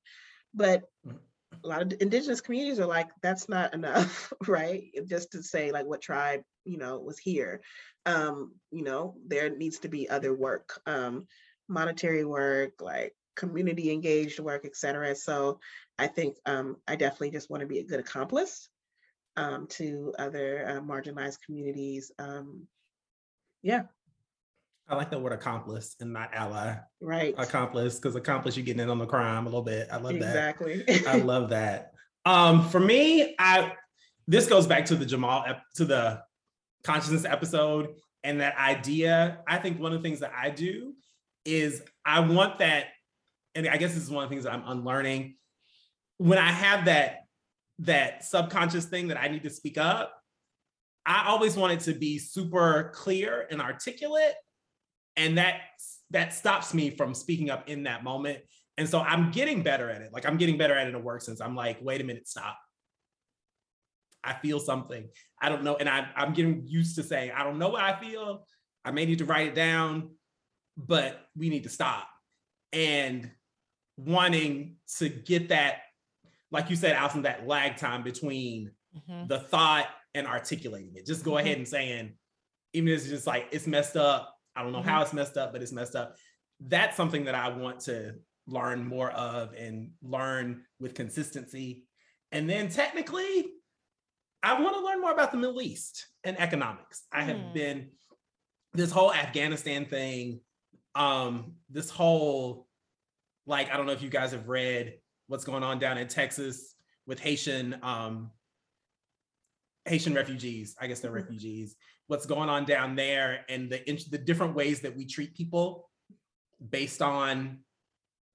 but a lot of indigenous communities are like, that's not enough, right? Just to say like what tribe, you know, was here. Um, you know, there needs to be other work, um, monetary work, like community engaged work, et cetera. So I think um, I definitely just want to be a good accomplice um, to other uh, marginalized communities. Um, yeah. I like the word accomplice and not ally. Right. Accomplice, because accomplice, you're getting in on the crime a little bit. I love exactly. that. Exactly. I love that. Um, for me, I this goes back to the Jamal, ep- to the consciousness episode and that idea. I think one of the things that I do is I want that, and I guess this is one of the things that I'm unlearning. When I have that, that subconscious thing that I need to speak up, I always want it to be super clear and articulate. And that, that stops me from speaking up in that moment. And so I'm getting better at it. Like I'm getting better at it in a work sense. I'm like, wait a minute, stop. I feel something. I don't know. And I, I'm getting used to saying, I don't know what I feel. I may need to write it down, but we need to stop. And wanting to get that, like you said, Allison, that lag time between mm-hmm. the thought and articulating it. Just go mm-hmm. ahead and saying, even if it's just like, it's messed up. I don't know mm-hmm. how it's messed up, but it's messed up. That's something that I want to learn more of and learn with consistency. And then technically, I want to learn more about the Middle East and economics. Mm. I have been, this whole Afghanistan thing, um, this whole, like, I don't know if you guys have read what's going on down in Texas with Haitian, um, Haitian refugees, I guess they're mm-hmm. refugees. What's going on down there and the the different ways that we treat people based on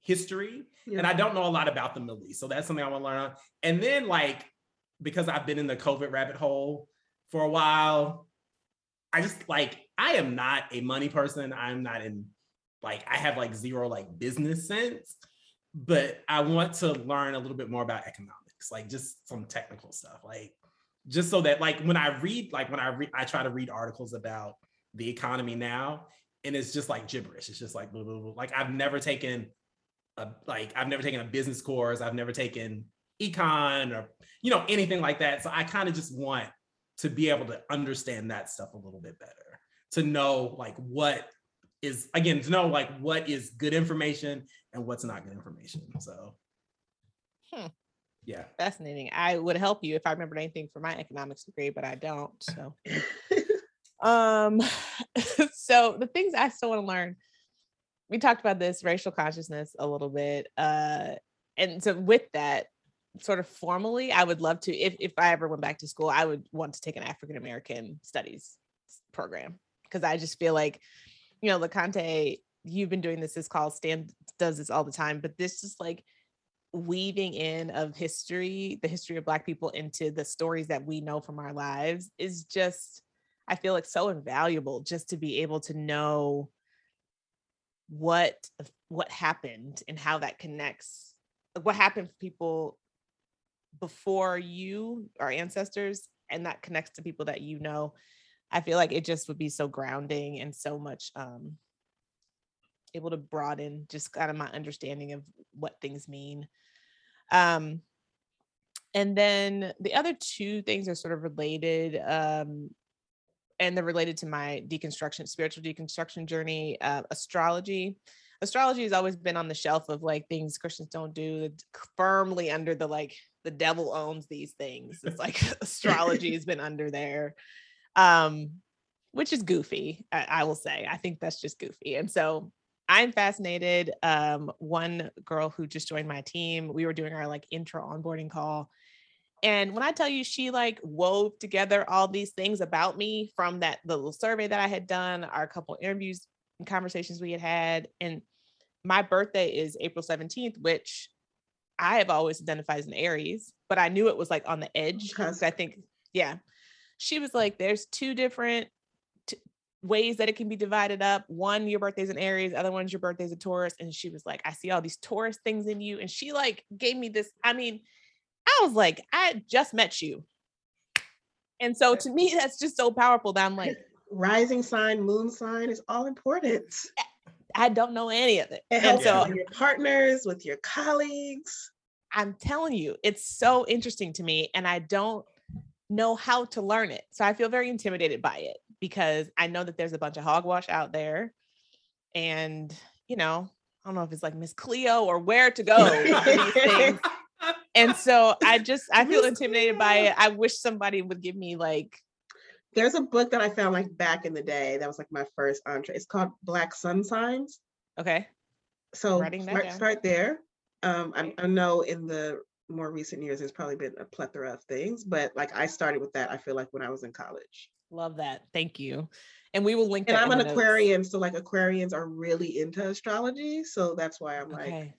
history. Yeah. And I don't know a lot about the Middle East. So that's something I want to learn on. And then like, because I've been in the COVID rabbit hole for a while, I just like, I am not a money person. I'm not in like, I have like zero like business sense, but I want to learn a little bit more about economics, like just some technical stuff. Like just so that like when I read, like when I read, I try to read articles about the economy now, and it's just like gibberish. It's just like, blah, blah, blah. Like I've never taken a, like, I've never taken a business course. I've never taken econ or, you know, anything like that. So I kind of just want to be able to understand that stuff a little bit better, to know like what is, again, to know like what is good information and what's not good information. So. Hmm. Yeah. Fascinating. I would help you if I remembered anything from my economics degree, but I don't. So, um, so the things I still want to learn, we talked about this racial consciousness a little bit. Uh, and so with that sort of formally, I would love to, if, if I ever went back to school, I would want to take an African American Studies program. Cause I just feel like, you know, LeConté, you've been doing this, it's called Stan does this all the time, but this is like, weaving in of history, the history of Black people into the stories that we know from our lives is just, I feel like so invaluable just to be able to know what, what happened and how that connects, what happened for people before you, our ancestors, and that connects to people that you know. I feel like it just would be so grounding and so much, um, able to broaden just kind of my understanding of what things mean. Um, and then the other two things are sort of related, um, and they're related to my deconstruction, spiritual deconstruction journey, uh, astrology. Astrology has always been on the shelf of like things Christians don't do, firmly under the, like the devil owns these things. It's like astrology has been under there. Um, which is goofy. I, I will say, I think that's just goofy. And so I'm fascinated. Um, one girl who just joined my team, we were doing our like intro onboarding call, And when I tell you, she like wove together all these things about me from that little survey that I had done, our couple interviews and conversations we had had. And my birthday is April seventeenth, which I have always identified as an Aries, but I knew it was like on the edge. Okay. Cause I think, yeah, she was like, there's two different t- ways that it can be divided up. One, your birthday's an Aries. Other one's your birthday's a Taurus. And she was like, I see all these Taurus things in you. And she like gave me this, I mean, I was like, I just met you. And so to me, that's just so powerful that I'm like, rising sign, moon sign is all important. I don't know any of it. It helps and so, with your partners, with your colleagues. I'm telling you, it's so interesting to me and I don't know how to learn it. So I feel very intimidated by it because I know that there's a bunch of hogwash out there and, you know, I don't know if it's like Miss Cleo or where to go for these things. And so I just, I feel intimidated by it. I wish somebody would give me like. There's a book that I found like back in the day. That was like my first entree. It's called Black Sun Signs. Okay. So start, start there. Um, I, I know in the more recent years, there's probably been a plethora of things, but like I started with that. I feel like when I was in college. Love that. Thank you. And we will link that. And I'm an Aquarian. Notes. So like Aquarians are really into astrology. So that's why I'm okay. like.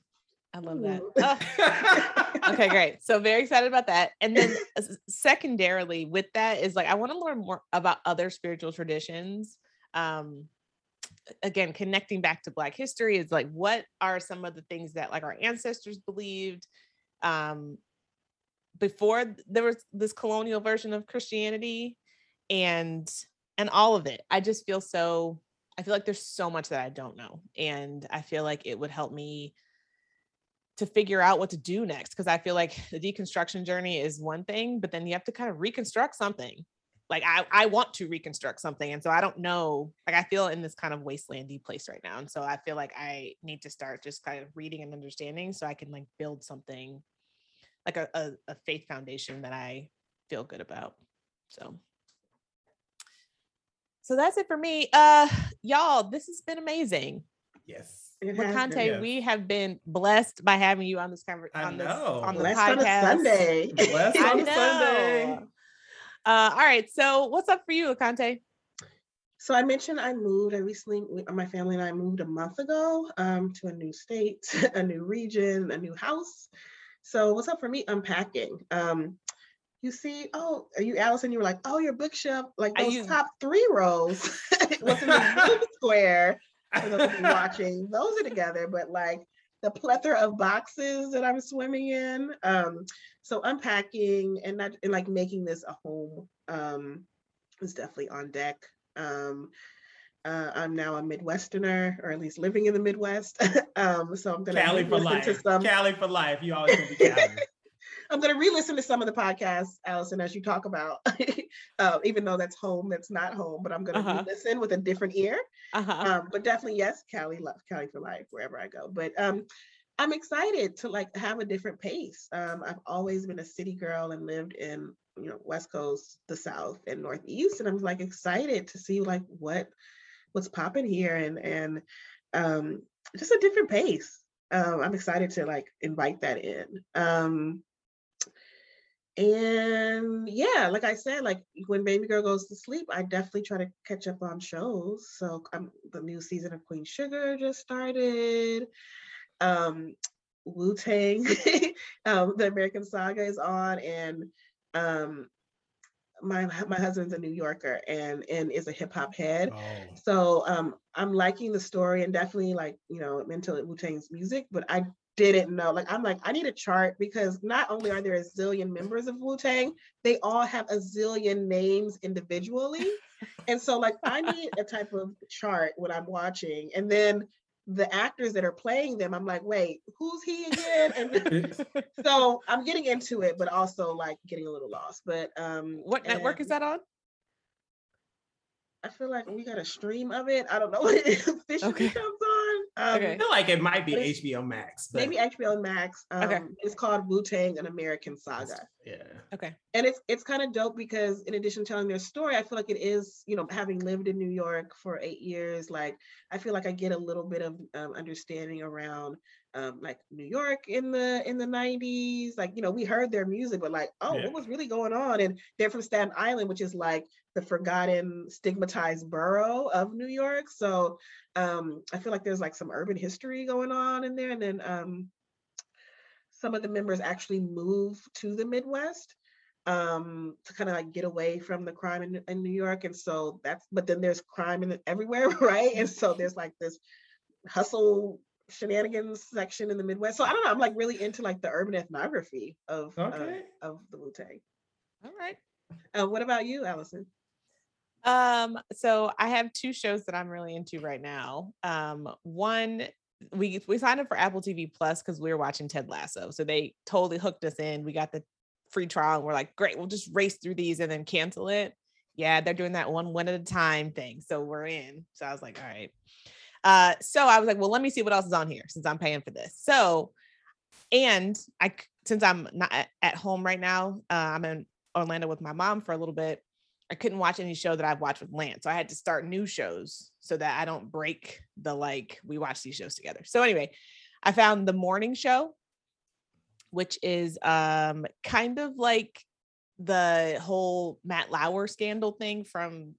I love that. Oh. Okay, great. So very excited about that. And then secondarily with that is like, I want to learn more about other spiritual traditions. Um, again, connecting back to Black history is like, what are some of the things that like our ancestors believed um, before there was this colonial version of Christianity and, and all of it. I just feel so, I feel like there's so much that I don't know. And I feel like it would help me to figure out what to do next. Because I feel like the deconstruction journey is one thing, but then you have to kind of reconstruct something. Like I, I want to reconstruct something. And so I don't know, like I feel in this kind of wastelandy place right now. And so I feel like I need to start just kind of reading and understanding so I can like build something like a, a, a faith foundation that I feel good about. So. So that's it for me. Uh, y'all, this has been amazing. Yes. LeConté, yeah. We have been blessed by having you on this conver- on this on the blessed podcast. On a Sunday. Blessed on a Sunday. Uh, all right. So what's up for you, LeConté? So I mentioned I moved. I recently, my family and I moved a month ago um, to a new state, a new region, a new house. So what's up for me? Unpacking. Um, you see, oh, are you Allison? You were like, oh, your bookshelf, like those you- top three rows. It was in the square. For those who are watching, those are together, but like the plethora of boxes that I'm swimming in. Um, so unpacking and not and like making this a home um, is definitely on deck. Um, uh, I'm now a Midwesterner, or at least living in the Midwest. um, so I'm gonna Cali for life. To some... Cali for life. You always gonna be Cali. I'm gonna re-listen to some of the podcasts, Allison, as you talk about, uh, even though that's home, that's not home, but I'm gonna uh-huh. re-listen with a different ear. Uh-huh. Um, but definitely, yes, Cali, love Cali for life, wherever I go. But um, I'm excited to like have a different pace. Um, I've always been a city girl and lived in, you know, West Coast, the South, and Northeast, and I'm like excited to see like what what's popping here and and um, just a different pace. Um, I'm excited to like invite that in. Um, And yeah, like I said, like when Baby Girl goes to sleep, I definitely try to catch up on shows. So um, the new season of Queen Sugar just started. Um, Wu-Tang, um, the American Saga is on, and um, my my husband's a New Yorker and and is a hip hop head. Oh. So um, I'm liking the story and definitely like you know into Wu-Tang's music, but I. Didn't know. Like, I'm like, I need a chart because not only are there a zillion members of Wu-Tang, they all have a zillion names individually. And so like, I need a type of chart when I'm watching. And then the actors that are playing them, I'm like, wait, who's he again? And so I'm getting into it, but also like getting a little lost. But um, what network is that on? I feel like we got a stream of it. I don't know what it is. Fishing okay. comes on. Um, okay. I feel like it might be H B O Max. But... Maybe H B O Max. Um, okay. It's called Wu-Tang, An American Saga. Yeah. Okay. And it's it's kind of dope because in addition to telling their story, I feel like it is, you know, having lived in New York for eight years, like I feel like I get a little bit of um, understanding around um, like New York in the in the nineties. Like, you know, we heard their music, but like, oh, yeah. what was really going on? And they're from Staten Island, which is like the forgotten, stigmatized borough of New York. So um, I feel like there's like some urban history going on in there. And then um, some of the members actually moved to the Midwest um, to kind of like get away from the crime in, in New York. And so that's, but then there's crime in, everywhere, right? And so there's like this hustle shenanigans section in the Midwest. So I don't know, I'm like really into like the urban ethnography of okay. uh, of the Wu-Tang. All right. Uh, what about you, Allison? Um, so I have two shows that I'm really into right now. Um, one, we we signed up for Apple T V Plus because we were watching Ted Lasso. So they totally hooked us in. We got the free trial and we're like, great, we'll just race through these and then cancel it. Yeah, they're doing that one one at a time thing. So we're in. So I was like, all right. Uh, so I was like, well, let me see what else is on here since I'm paying for this. So, and I, since I'm not at home right now, uh, I'm in Orlando with my mom for a little bit. I couldn't watch any show that I've watched with Lance. So I had to start new shows so that I don't break the, like, we watch these shows together. So anyway, I found The Morning Show, which is, um, kind of like the whole Matt Lauer scandal thing from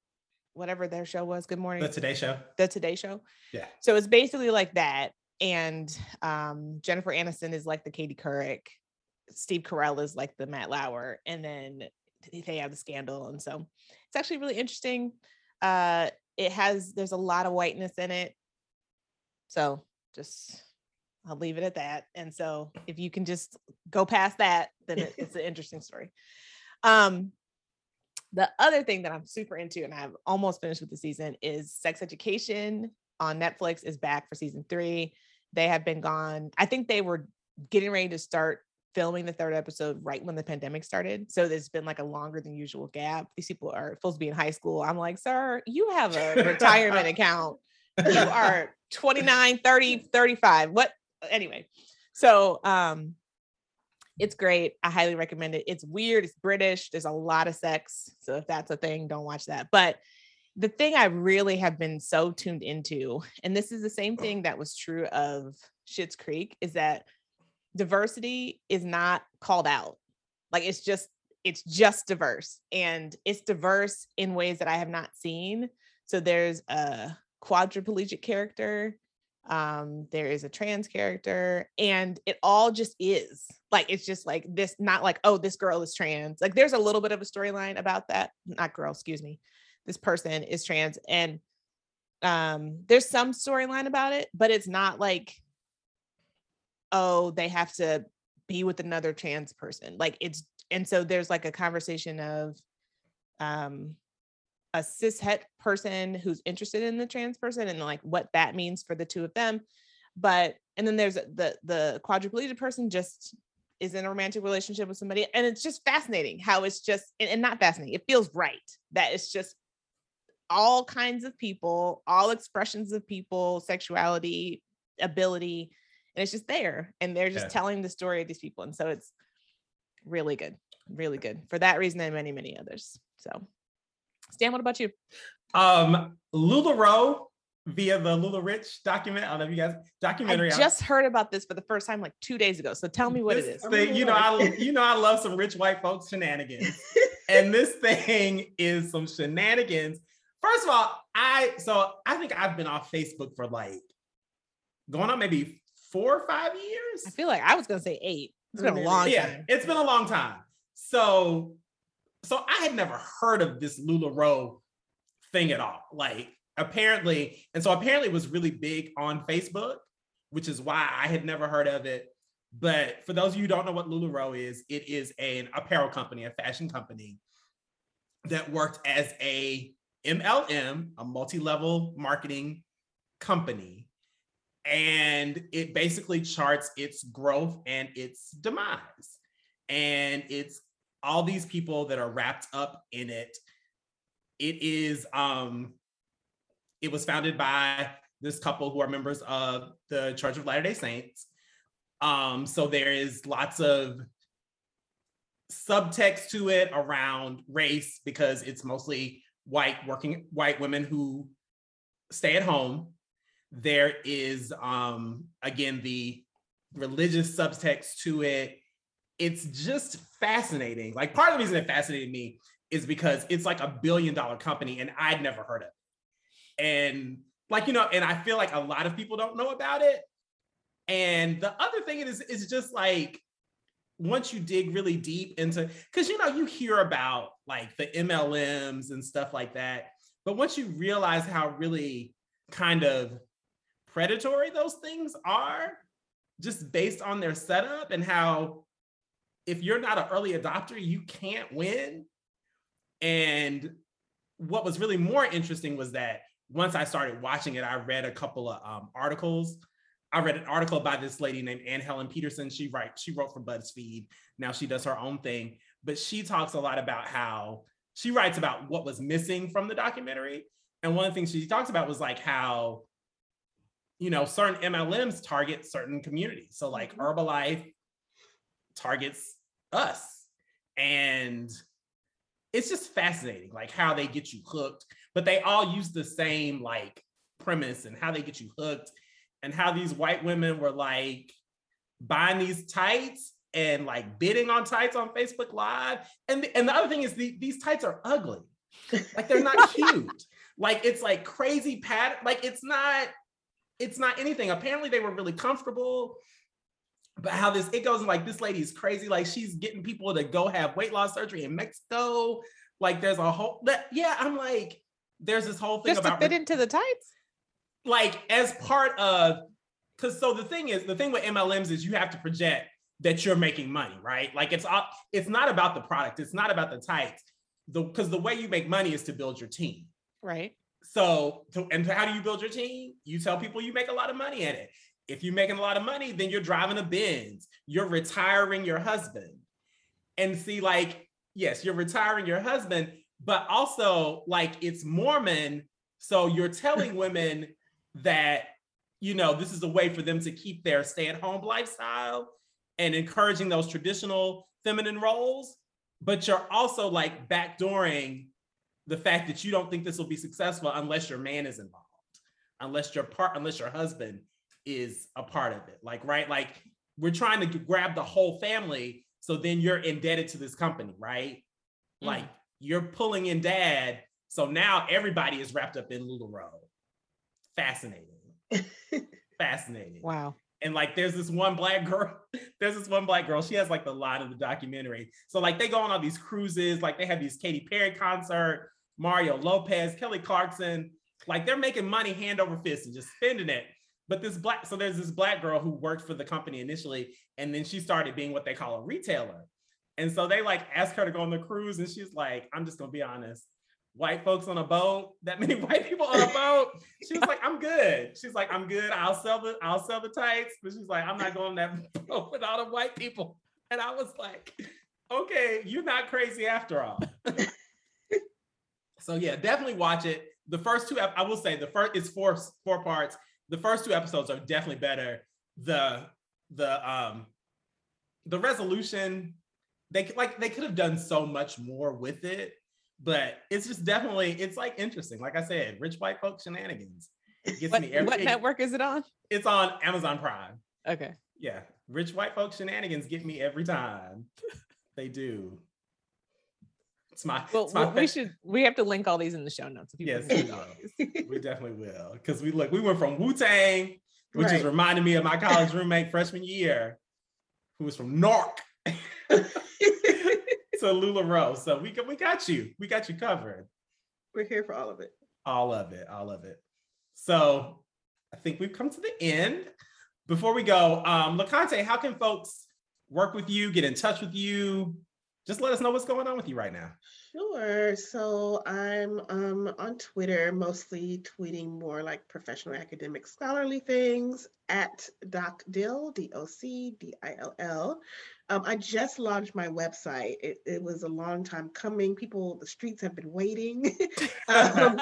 whatever their show was. Good morning. The Today Show. The Today Show. Yeah. So it's basically like that. And um, Jennifer Aniston is like the Katie Couric. Steve Carell is like the Matt Lauer. And then they have the scandal. And so it's actually really interesting. Uh, it has, there's a lot of whiteness in it. So just, I'll leave it at that. And so if you can just go past that, then it, it's an interesting story. Um, The other thing that I'm super into, and I've almost finished with the season, is Sex Education on Netflix is back for season three. They have been gone. I think they were getting ready to start filming the third episode right when the pandemic started. So there's been like a longer than usual gap. These people are supposed to be in high school. I'm like, sir, you have a retirement account. You are twenty-nine, thirty, thirty-five. What? Anyway. So, um, it's great. I highly recommend it. It's weird. It's British. There's a lot of sex. So if that's a thing, don't watch that. But the thing I really have been so tuned into, and this is the same thing that was true of Schitt's Creek, is that diversity is not called out. Like it's just, it's just diverse, and it's diverse in ways that I have not seen. So there's a quadriplegic character. Um, there is a trans character, and it all just is like, it's just like this, not like, oh, this girl is trans. Like there's a little bit of a storyline about that. Not girl, excuse me. This person is trans. And, um, there's some storyline about it, but it's not like, oh, they have to be with another trans person. Like it's, and so there's like a conversation of, um, a cis het person who's interested in the trans person and like what that means for the two of them. But, and then there's the, the quadriplegic person just is in a romantic relationship with somebody. And it's just fascinating how it's just, and, and not fascinating. It feels right that it's just all kinds of people, all expressions of people, sexuality, ability, and it's just there. And they're just yeah. telling the story of these people. And so it's really good, really good for that reason and many, many others. So Stan, what about you? Um, LulaRoe via the Lula Rich document. I don't know if you guys documentary. I just heard about this for the first time like two days ago. So tell me what this it is. Thing, you know, I you know I love some rich white folks shenanigans, and this thing is some shenanigans. First of all, I so I think I've been off Facebook for like going on maybe four or five years. I feel like I was gonna say eight. It's been a long yeah, time. Yeah, it's been a long time. So. So I had never heard of this LulaRoe thing at all. Like apparently, and so apparently it was really big on Facebook, which is why I had never heard of it. But for those of you who don't know what LulaRoe is, it is an apparel company, a fashion company that worked as a M L M, a multi-level marketing company. And it basically charts its growth and its demise. And it's all these people that are wrapped up in it. It is, um, it was founded by this couple who are members of the Church of Latter-day Saints. Um, so there is lots of subtext to it around race because it's mostly white working, white women who stay at home. There is, um, again, the religious subtext to it. It's just fascinating. Like, part of the reason it fascinated me is because it's like a billion dollar company and I'd never heard of it. And like, you know, and I feel like a lot of people don't know about it. And the other thing is, is just like, once you dig really deep into, because, you know, you hear about like the M L Ms and stuff like that. But once you realize how really kind of predatory those things are, just based on their setup, and how if you're not an early adopter, you can't win. And what was really more interesting was that once I started watching it, I read a couple of um, articles. I read an article by this lady named Ann Helen Peterson. She write, she wrote for BuzzFeed. Now she does her own thing, but she talks a lot about how, she writes about what was missing from the documentary. And one of the things she talks about was like how, you know, certain M L Ms target certain communities. So like Herbalife targets us. And it's just fascinating, like how they get you hooked, but they all use the same like premise and how they get you hooked, and how these white women were like buying these tights and like bidding on tights on Facebook Live. And the, and the other thing is the, these tights are ugly. Like, they're not cute. Like, it's like crazy pattern. Like, it's not, it's not anything. Apparently they were really comfortable, but how this, it goes like, this lady's crazy. Like, she's getting people to go have weight loss surgery in Mexico. Like, there's a whole, that, yeah, I'm like, there's this whole thing just about- Just to fit into the tights? Like, as part of, because so the thing is, the thing with M L Ms is you have to project that you're making money, right? Like, it's all, it's not about the product. It's not about the types. The, because the way you make money is to build your team. Right. So, to, and how do you build your team? You tell people you make a lot of money at it. If you're making a lot of money, then you're driving a Benz. You're retiring your husband. And see, like, yes, you're retiring your husband, but also, like, it's Mormon. So you're telling women that, you know, this is a way for them to keep their stay-at-home lifestyle and encouraging those traditional feminine roles, but you're also like backdooring the fact that you don't think this will be successful unless your man is involved, unless your part, unless your husband is a part of it. Like, right? Like, we're trying to grab the whole family. So then you're indebted to this company, right? Mm. Like, you're pulling in dad. So now everybody is wrapped up in LulaRoe. Fascinating. Fascinating. Wow. And like, there's this one black girl, there's this one black girl, she has like the line of the documentary. So like, they go on all these cruises, like they have these Katy Perry concert, Mario Lopez, Kelly Clarkson, like they're making money hand over fist and just spending it. But this black, so there's this black girl who worked for the company initially, and then she started being what they call a retailer. And so they like asked her to go on the cruise, and she's like, I'm just gonna be honest, white folks on a boat, that many white people on a boat. She was like, I'm good. She's like, I'm good. I'll sell the, I'll sell the tights. But she's like, I'm not going that boat with all the white people. And I was like, okay, you're not crazy after all. So yeah, definitely watch it. The first two, I will say the first is four, four parts. The first two episodes are definitely better. The, the, um, the resolution, they like, they could have done so much more with it. But it's just definitely, it's like interesting. Like I said, rich white folk shenanigans. It gets what, me every, what network is it on? It's on Amazon Prime. Okay. Yeah. Rich white folk shenanigans get me every time. They do. It's my, well, it's my we should, we have to link all these in the show notes. If yes, we will. We definitely will. Because we look, we went from Wu-Tang, which right. is reminding me of my college roommate freshman year, who was from Nork. To LulaRoe. So we got, we got you. We got you covered. We're here for all of it. All of it. All of it. So I think we've come to the end. Before we go, um, LeConté, how can folks work with you, get in touch with you? Just let us know what's going on with you right now. Sure. So I'm um, on Twitter, mostly tweeting more like professional, academic, scholarly things at Doc Dill, D O C D I L L. Um, I just launched my website. It, it was a long time coming. People, the streets have been waiting. um,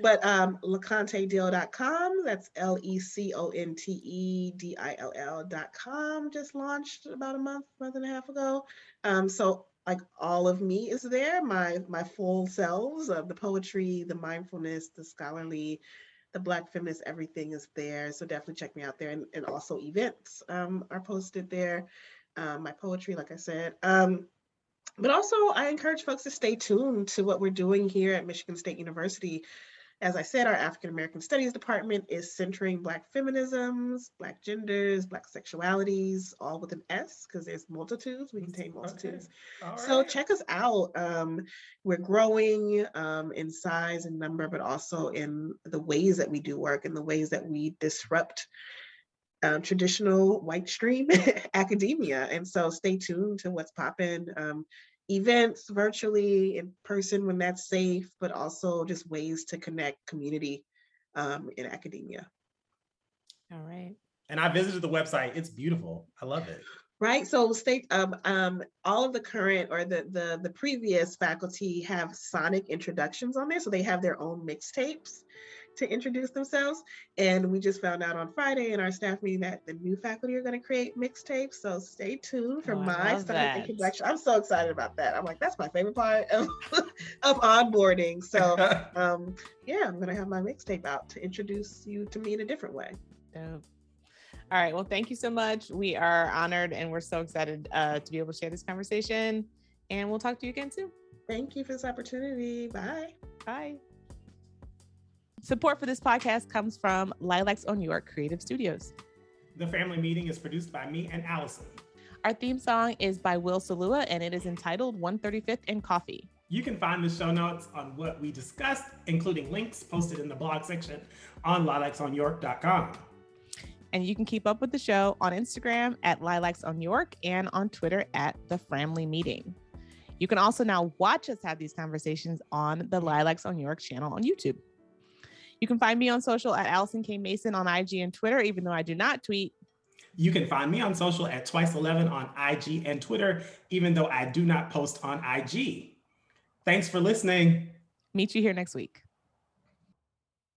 but um, leconte dill dot com, that's L E C O N T E D I L L dot com, just launched about a month, month and a half ago. Um, so like all of me is there, my my full selves of the poetry, the mindfulness, the scholarly, the Black Feminist Everything is there. So definitely check me out there. And, and also events um, are posted there. Um, my poetry, like I said. Um, but also I encourage folks to stay tuned to what we're doing here at Michigan State University. As I said, our African American Studies department is centering Black feminisms, Black genders, Black sexualities, all with an S, because there's multitudes. We contain multitudes. Okay. So right. Check us out. Um, we're growing um, in size and number, but also in the ways that we do work and the ways that we disrupt um, traditional white stream academia. And so stay tuned to what's popping. Um, events virtually, in person when that's safe, but also just ways to connect community um, in academia. All right. And I visited the website. It's beautiful. I love it. Right. So stay, um, um, all of the current or the, the, the previous faculty have sonic introductions on there. So they have their own mixtapes to introduce themselves. And we just found out on Friday in our staff meeting that the new faculty are going to create mixtapes. So stay tuned for oh, my sonic introduction. I'm so excited about that. I'm like, that's my favorite part of, of onboarding. So um, yeah, I'm going to have my mixtape out to introduce you to me in a different way. Dope. All right. Well, thank you so much. We are honored and we're so excited uh, to be able to share this conversation, and we'll talk to you again soon. Thank you for this opportunity. Bye. Bye. Support for this podcast comes from Lilacs on New York Creative Studios. The Family Meeting is produced by me and Allison. Our theme song is by Will Salua, and it is entitled one thirty-fifth and Coffee. You can find the show notes on what we discussed, including links posted in the blog section on lilacs on york dot com. And you can keep up with the show on Instagram at Lilacs on York and on Twitter at The Family Meeting. You can also now watch us have these conversations on the Lilacs on York channel on YouTube. You can find me on social at Allison K. Mason on I G and Twitter, even though I do not tweet. You can find me on social at twice eleven on I G and Twitter, even though I do not post on I G. Thanks for listening. Meet you here next week.